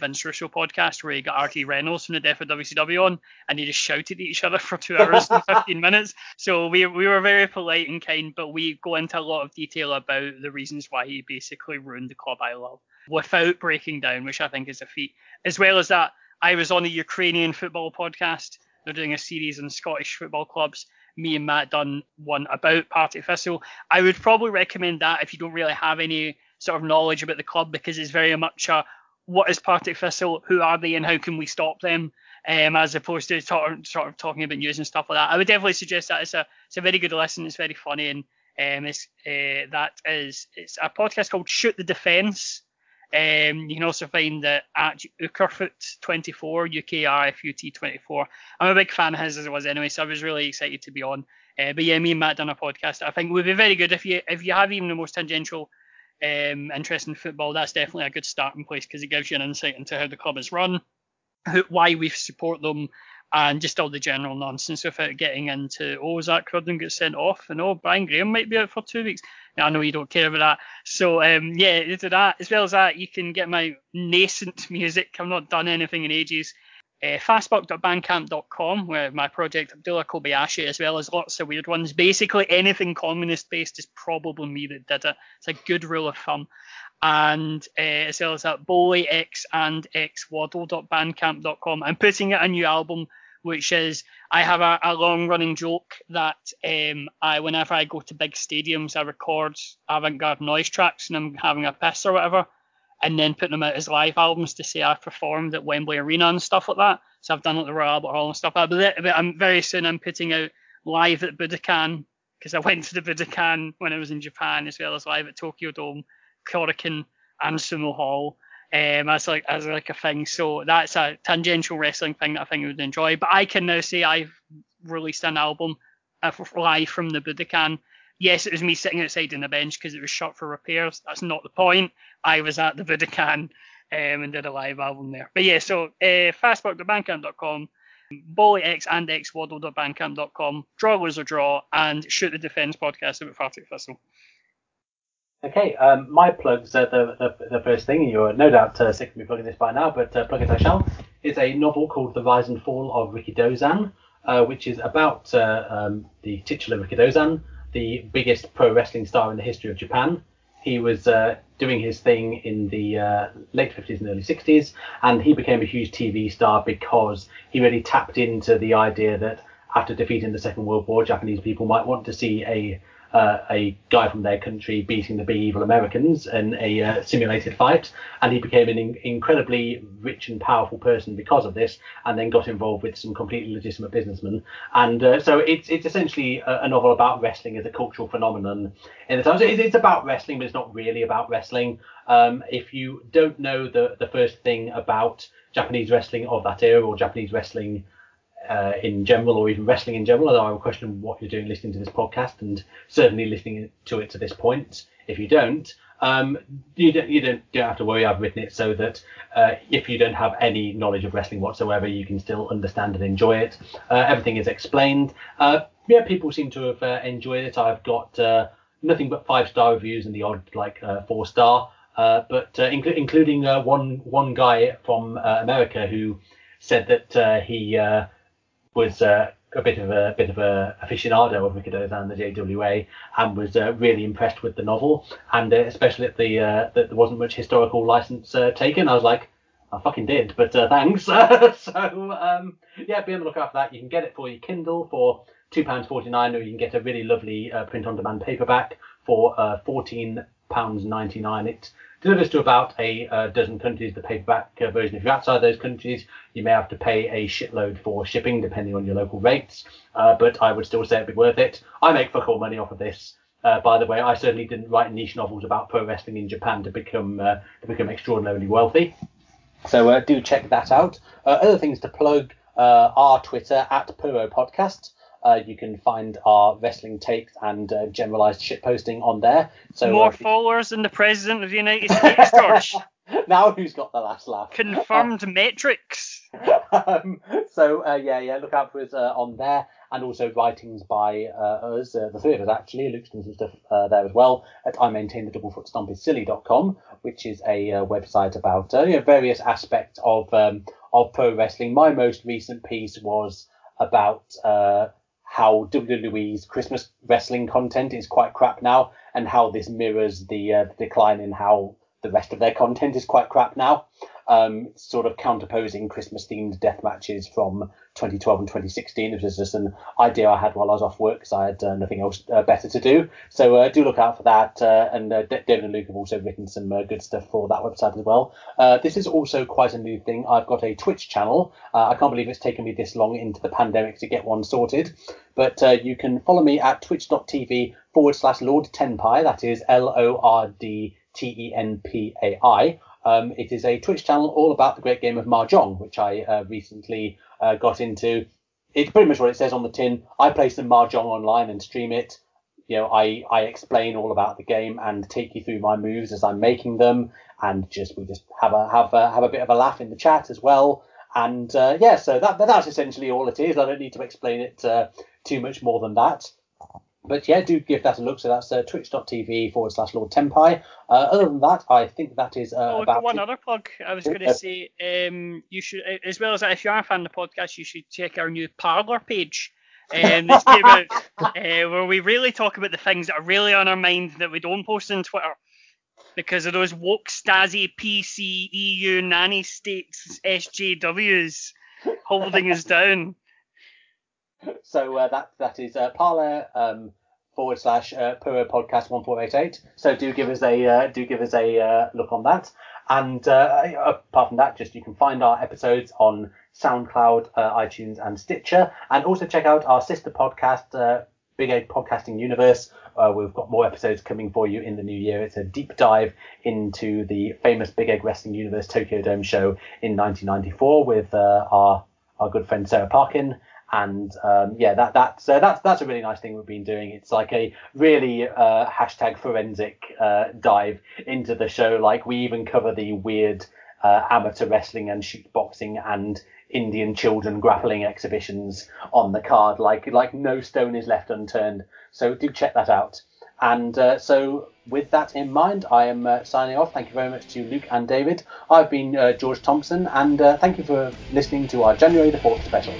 Vince Russo podcast where he got R.T. Reynolds from the death of WCW on, and they just shouted at each other for 2 hours and 15 minutes. So we were very polite and kind, but we go into a lot of detail about the reasons why he basically ruined the club I love without breaking down, which I think is a feat. As well as that, I was on a Ukrainian football podcast. They're doing a series on Scottish football clubs. Me and Matt done one about Partick Thistle. I would probably recommend that if you don't really have any sort of knowledge about the club, because it's very much a what is Partick Thistle, who are they, and how can we stop them, as opposed to sort of talking about news and stuff like that. I would definitely suggest that. It's a very good listen. It's very funny, and it's a podcast called Shoot the Defence. You can also find that at Ukrfut24, UKRFUT24. I'm a big fan of his, as it was anyway, so I was really excited to be on. But yeah, me and Matt done a podcast that I think would be very good. If you have even the most tangential interest in football, that's definitely a good starting place, because it gives you an insight into how the club is run, why we support them, and just all the general nonsense without getting into, Zach Cruden gets sent off, and Brian Graham might be out for 2 weeks. Now, I know you don't care about that. So, that. As well as that, you can get my nascent music. I've not done anything in ages. Fastbuck.bandcamp.com, where my project Abdullah Kobayashi, as well as lots of weird ones. Basically, anything communist-based is probably me that did it. It's a good rule of thumb. And as well as that, BoleyX and xwaddle.bandcamp.com. I'm putting out a new album, which is, I have a long-running joke that whenever I go to big stadiums, I record avant-garde noise tracks and I'm having a piss or whatever, and then putting them out as live albums to say I performed at Wembley Arena and stuff like that. So I've done it at the Royal Albert Hall and stuff like that. But very soon I'm putting out live at Budokan, because I went to the Budokan when I was in Japan, as well as live at Tokyo Dome, Korakuen and Sumo Hall. As a thing. So that's a tangential wrestling thing that I think I would enjoy. But I can now say I've released an album live from the Budokan. Yes, it was me sitting outside on the bench because it was shut for repairs. That's not the point. I was at the Budokan and did a live album there. But yeah, so fastbuck.bandcamp.com, BollyX and xwaddle.bandcamp.com, Draw, Lose or Draw, and Shoot the Defence podcast about Partick Thistle. Okay, my plugs are the first thing, and you're no doubt sick of me plugging this by now, but plug it I shall. It's a novel called The Rise and Fall of Ricky Dozan, which is about the titular Rikidozan, the biggest pro wrestling star in the history of Japan. He was doing his thing in the late 50s and early 60s, and he became a huge TV star because he really tapped into the idea that after defeating the Second World War, Japanese people might want to see a guy from their country beating the big evil Americans in a simulated fight. And he became an incredibly rich and powerful person because of this, and then got involved with some completely legitimate businessmen. And so it's essentially a novel about wrestling as a cultural phenomenon. And so it's about wrestling, but it's not really about wrestling. If you don't know the first thing about Japanese wrestling of that era, or Japanese wrestling in general, or even wrestling in general, although I would question what you're doing listening to this podcast, and certainly listening to it to this point. If you don't, you don't have to worry. I've written it so that if you don't have any knowledge of wrestling whatsoever, you can still understand and enjoy it. Everything is explained. People seem to have enjoyed it. I've got nothing but 5-star reviews and the odd 4-star, including one guy from America who said that he was a bit of a aficionado of Rikidozan and the JWA, and was really impressed with the novel, and especially at the that there wasn't much historical license taken. I was like, I fucking did, but thanks. Be on the lookout for that. You can get it for your Kindle for £2.49, or you can get a really lovely print-on-demand paperback for £14.99. It delivers to about a dozen countries, the paperback version. If you're outside those countries, you may have to pay a shitload for shipping, depending on your local rates. But I would still say it'd be worth it. I make fuck all money off of this. By the way, I certainly didn't write niche novels about pro wrestling in Japan to become extraordinarily wealthy. So do check that out. Other things to plug are Twitter @PuroPodcast. You can find our wrestling takes and generalised shitposting on there. So more followers than the President of the United States, George. Now who's got the last laugh? Confirmed metrics. Look out for us on there. And also writings by us, the three of us actually. Luke's done some stuff there as well at IMaintainTheDoubleFootStompIsSilly.com, which is a website about various aspects of pro wrestling. My most recent piece was about how WWE's Christmas wrestling content is quite crap now, and how this mirrors the decline in how the rest of their content is quite crap now, sort of counterposing Christmas-themed death matches from 2012 and 2016, which is just an idea I had while I was off work because I had nothing else better to do. So do look out for that, and David and Luke have also written some good stuff for that website as well. This is also quite a new thing. I've got a Twitch channel. I can't believe it's taken me this long into the pandemic to get one sorted, but you can follow me at twitch.tv/ Lord Tenpai. That is LordTenpai. It is a Twitch channel all about the great game of Mahjong, which I recently got into. It's pretty much what it says on the tin. I play some Mahjong online and stream it. You know, I explain all about the game and take you through my moves as I'm making them, and we just have a bit of a laugh in the chat as well. And so that's essentially all it is. I don't need to explain it too much more than that. But yeah, do give that a look. So that's twitch.tv/ Lord Tenpai. Other than that, I think that is about one it. Other plug I was going to say, you should, as well as that, if you are a fan of the podcast, you should check our new Parlor page. That's came out, where we really talk about the things that are really on our mind that we don't post on Twitter because of those woke Stasi, PC, EU, nanny states, SJWs holding us down. So that is Parler / Puro Podcast 1488. So do give us a look on that. And apart from that, just you can find our episodes on SoundCloud, iTunes, and Stitcher, and also check out our sister podcast, Big Egg Podcasting Universe. We've got more episodes coming for you in the new year. It's a deep dive into the famous Big Egg Wrestling Universe Tokyo Dome show in 1994 with our good friend Sarah Parkin. And that's a really nice thing we've been doing. It's like a really hashtag forensic dive into the show. Like, we even cover the weird amateur wrestling and shoot boxing and Indian children grappling exhibitions on the card. Like no stone is left unturned. So do check that out. And so with that in mind, I am signing off. Thank you very much to Luke and David. I've been George Thompson, and thank you for listening to our January the 4th special.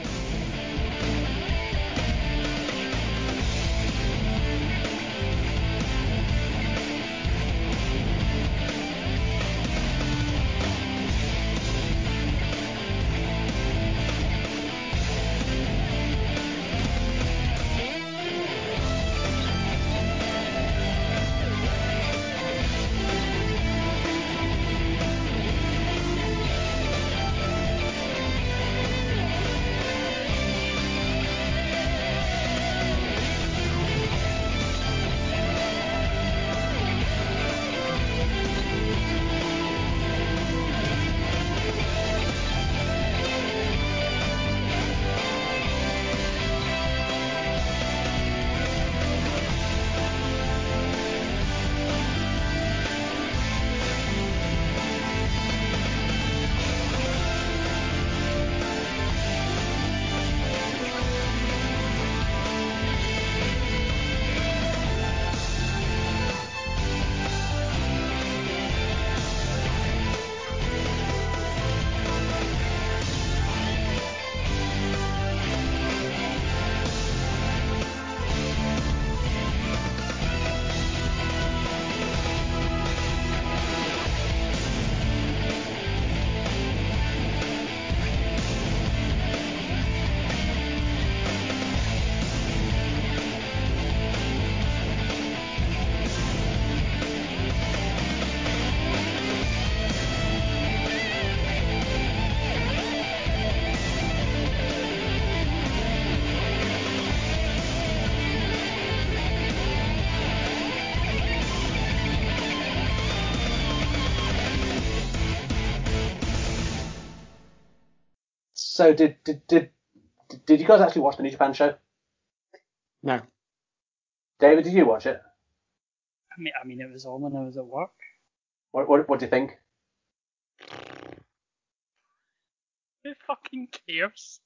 So did you guys actually watch the New Japan show? No. David, did you watch it? I mean, it was on when I was at work. What do you think? Who fucking cares?